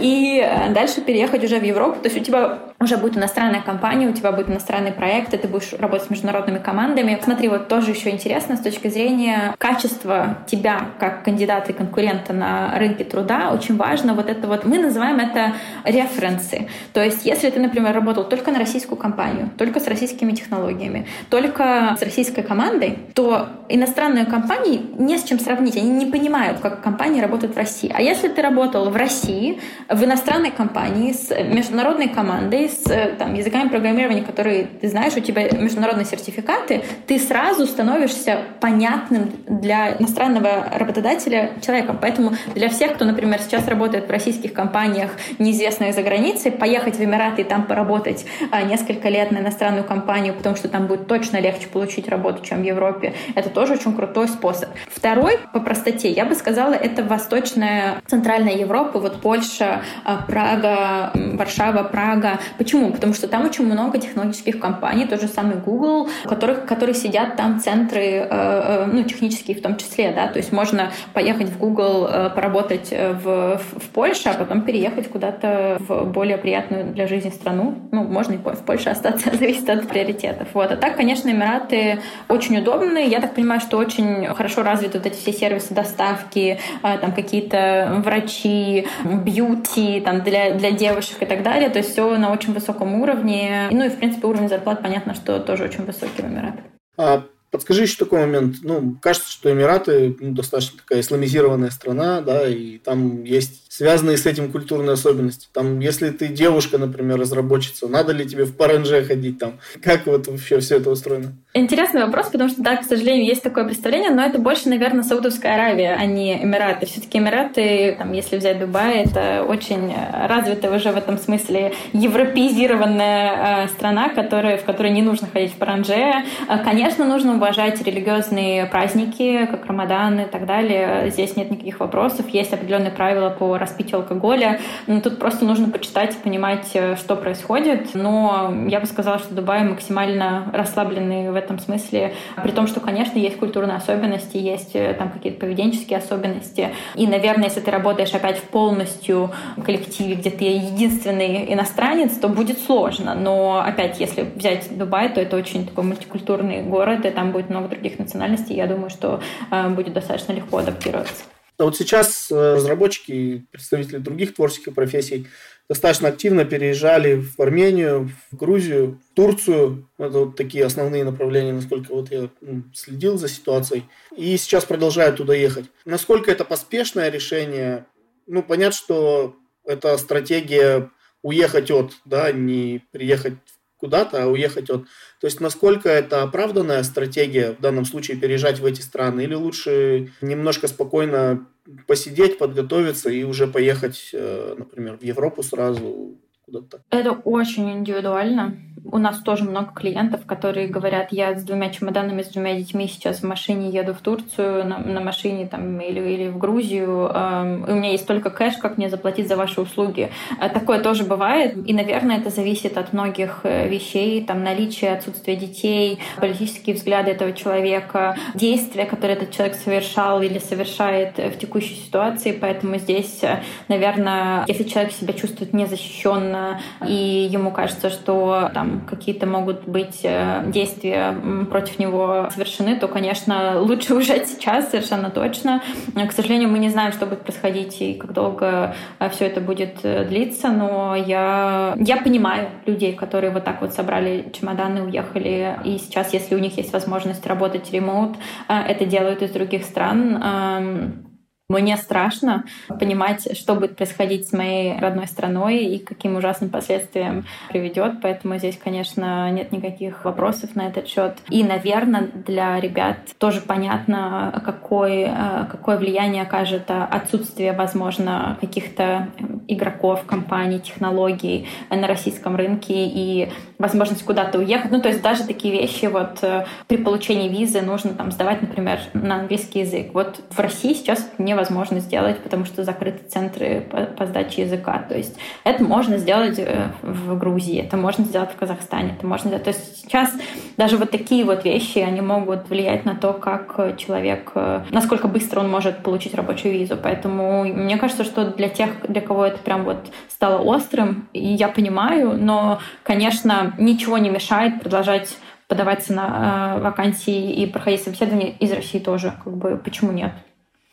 и дальше переехать уже в Европу. То есть у тебя уже будет иностранная компания, у тебя будут иностранные проекты, ты будешь работать с международными командами. Смотри, вот тоже еще интересно с точки зрения качества тебя как кандидата и конкурента на рынке труда. Очень важно вот это вот, мы называем это референсы. То есть если ты, например, работал только на российскую компанию, только с российскими технологиями, только с российской командой, то иностранные компании не с чем сравнить. Они не понимают, как компании работают в России. А если ты работал в России, в иностранной компании, с международной командой, с языками программирования, которые ты знаешь, у тебя международные сертификаты, ты сразу становишься понятным для иностранного работодателя человеком. Поэтому для всех, кто, например, сейчас работает в российских компаниях, неизвестных за границей, поехать в Эмираты и там поработать несколько лет на иностранную компанию, потому что там будет точно легче получить работу, чем в Европе. Это тоже очень крутой способ. Второй, по простоте, я бы сказала, это Восточная, Центральная Европа, вот Польша, Прага, Варшава, Прага. Почему? Потому что там очень много технологических компаний, тот же самый Google, которые сидят там центры, технические в том числе, да, то есть можно поехать в Google, поработать в Польше, а потом переехать куда-то в более приятную для жизни страну. Ну, можно и в Польше остаться, зависит от приоритетов. Вот. А так, конечно, Эмираты очень удобные. Я так понимаю, что очень хорошо развиты вот эти все сервисы доставки, там какие-то врачи, бьюти там, для девушек и так далее. То есть все на очень высоком уровне. Ну и, в принципе, уровень зарплат, понятно, что тоже очень высокий в Эмиратах. Подскажи еще такой момент. Кажется, что Эмираты достаточно такая исламизированная страна, да, и там есть связанные с этим культурные особенности. Там, если ты девушка, например, разработчица, надо ли тебе в паренже ходить там? Как вот вообще все это устроено? Интересный вопрос, потому что, да, к сожалению, есть такое представление, но это больше, наверное, Саудовская Аравия, а не Эмираты. Все-таки Эмираты, если взять Дубай, это очень развитая уже в этом смысле европеизированная страна, в которой не нужно ходить в паренже. Конечно, нужно уважать религиозные праздники, как Рамадан и так далее. Здесь нет никаких вопросов. Есть определенные правила по распитию алкоголя. Но тут просто нужно почитать и понимать, что происходит. Но я бы сказала, что Дубай максимально расслабленный в этом смысле. При том, что, конечно, есть культурные особенности, есть там какие-то поведенческие особенности. И, наверное, если ты работаешь опять в полностью коллективе, где ты единственный иностранец, то будет сложно. Но опять, если взять Дубай, то это очень такой мультикультурный город, и там будет много других национальностей. Я думаю, что будет достаточно легко адаптироваться. А вот сейчас разработчики и представители других творческих профессий достаточно активно переезжали в Армению, в Грузию, в Турцию. Это вот такие основные направления, насколько вот я следил за ситуацией. И сейчас продолжают туда ехать. Насколько это поспешное решение? Ну, понятно, что это стратегия уехать от, да, не приехать куда-то, а уехать от. То есть насколько это оправданная стратегия в данном случае переезжать в эти страны? Или лучше немножко спокойно посидеть, подготовиться и уже поехать, например, в Европу сразу? Это очень индивидуально. У нас тоже много клиентов, которые говорят: я с двумя чемоданами, с двумя детьми сейчас в машине еду в Турцию, на машине там, или в Грузию. У меня есть только кэш, как мне заплатить за ваши услуги. Такое тоже бывает. И, наверное, это зависит от многих вещей. Там наличие, отсутствие детей, политические взгляды этого человека, действия, которые этот человек совершал или совершает в текущей ситуации. Поэтому здесь, наверное, если человек себя чувствует незащищенно, и ему кажется, что там какие-то могут быть действия против него совершены, то, конечно, лучше уезжать сейчас, совершенно точно. К сожалению, мы не знаем, что будет происходить и как долго все это будет длиться, но я понимаю людей, которые вот так вот собрали чемоданы, уехали, и сейчас, если у них есть возможность работать ремоут, это делают из других стран. Мне страшно понимать, что будет происходить с моей родной страной и каким ужасным последствиям приведет. Поэтому здесь, конечно, нет никаких вопросов на этот счет. И, наверное, для ребят тоже понятно, какое влияние окажет отсутствие, возможно, каких-то игроков, компаний, технологий на российском рынке и возможность куда-то уехать. Ну, то есть даже такие вещи, вот при получении визы нужно там сдавать, например, на английский язык. Вот в России сейчас невозможно сделать, потому что закрыты центры по сдаче языка. То есть это можно сделать в Грузии, это можно сделать в Казахстане, это можно сделать. То есть сейчас даже вот такие вот вещи, они могут влиять на то, как человек, насколько быстро он может получить рабочую визу. Поэтому мне кажется, что для тех, для кого это прям вот стало острым, я понимаю, но, конечно, ничего не мешает продолжать подаваться на вакансии и проходить собеседование из России тоже. Как бы, почему нет?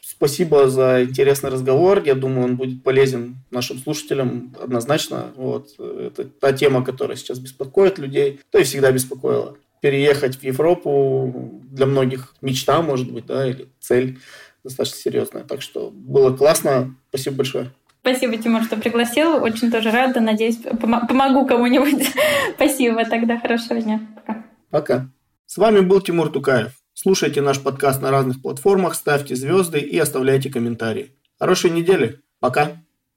Спасибо за интересный разговор. Я думаю, он будет полезен нашим слушателям однозначно. Вот. Это та тема, которая сейчас беспокоит людей, то и всегда беспокоила. Переехать в Европу для многих мечта, может быть, да, или цель достаточно серьезная. Так что было классно. Спасибо большое. Спасибо, Тимур, что пригласил. Очень тоже рада. Надеюсь, помогу кому-нибудь. Спасибо. Тогда хорошего дня. Пока. Пока. С вами был Тимур Тукаев. Слушайте наш подкаст на разных платформах, ставьте звезды и оставляйте комментарии. Хорошей недели. Пока.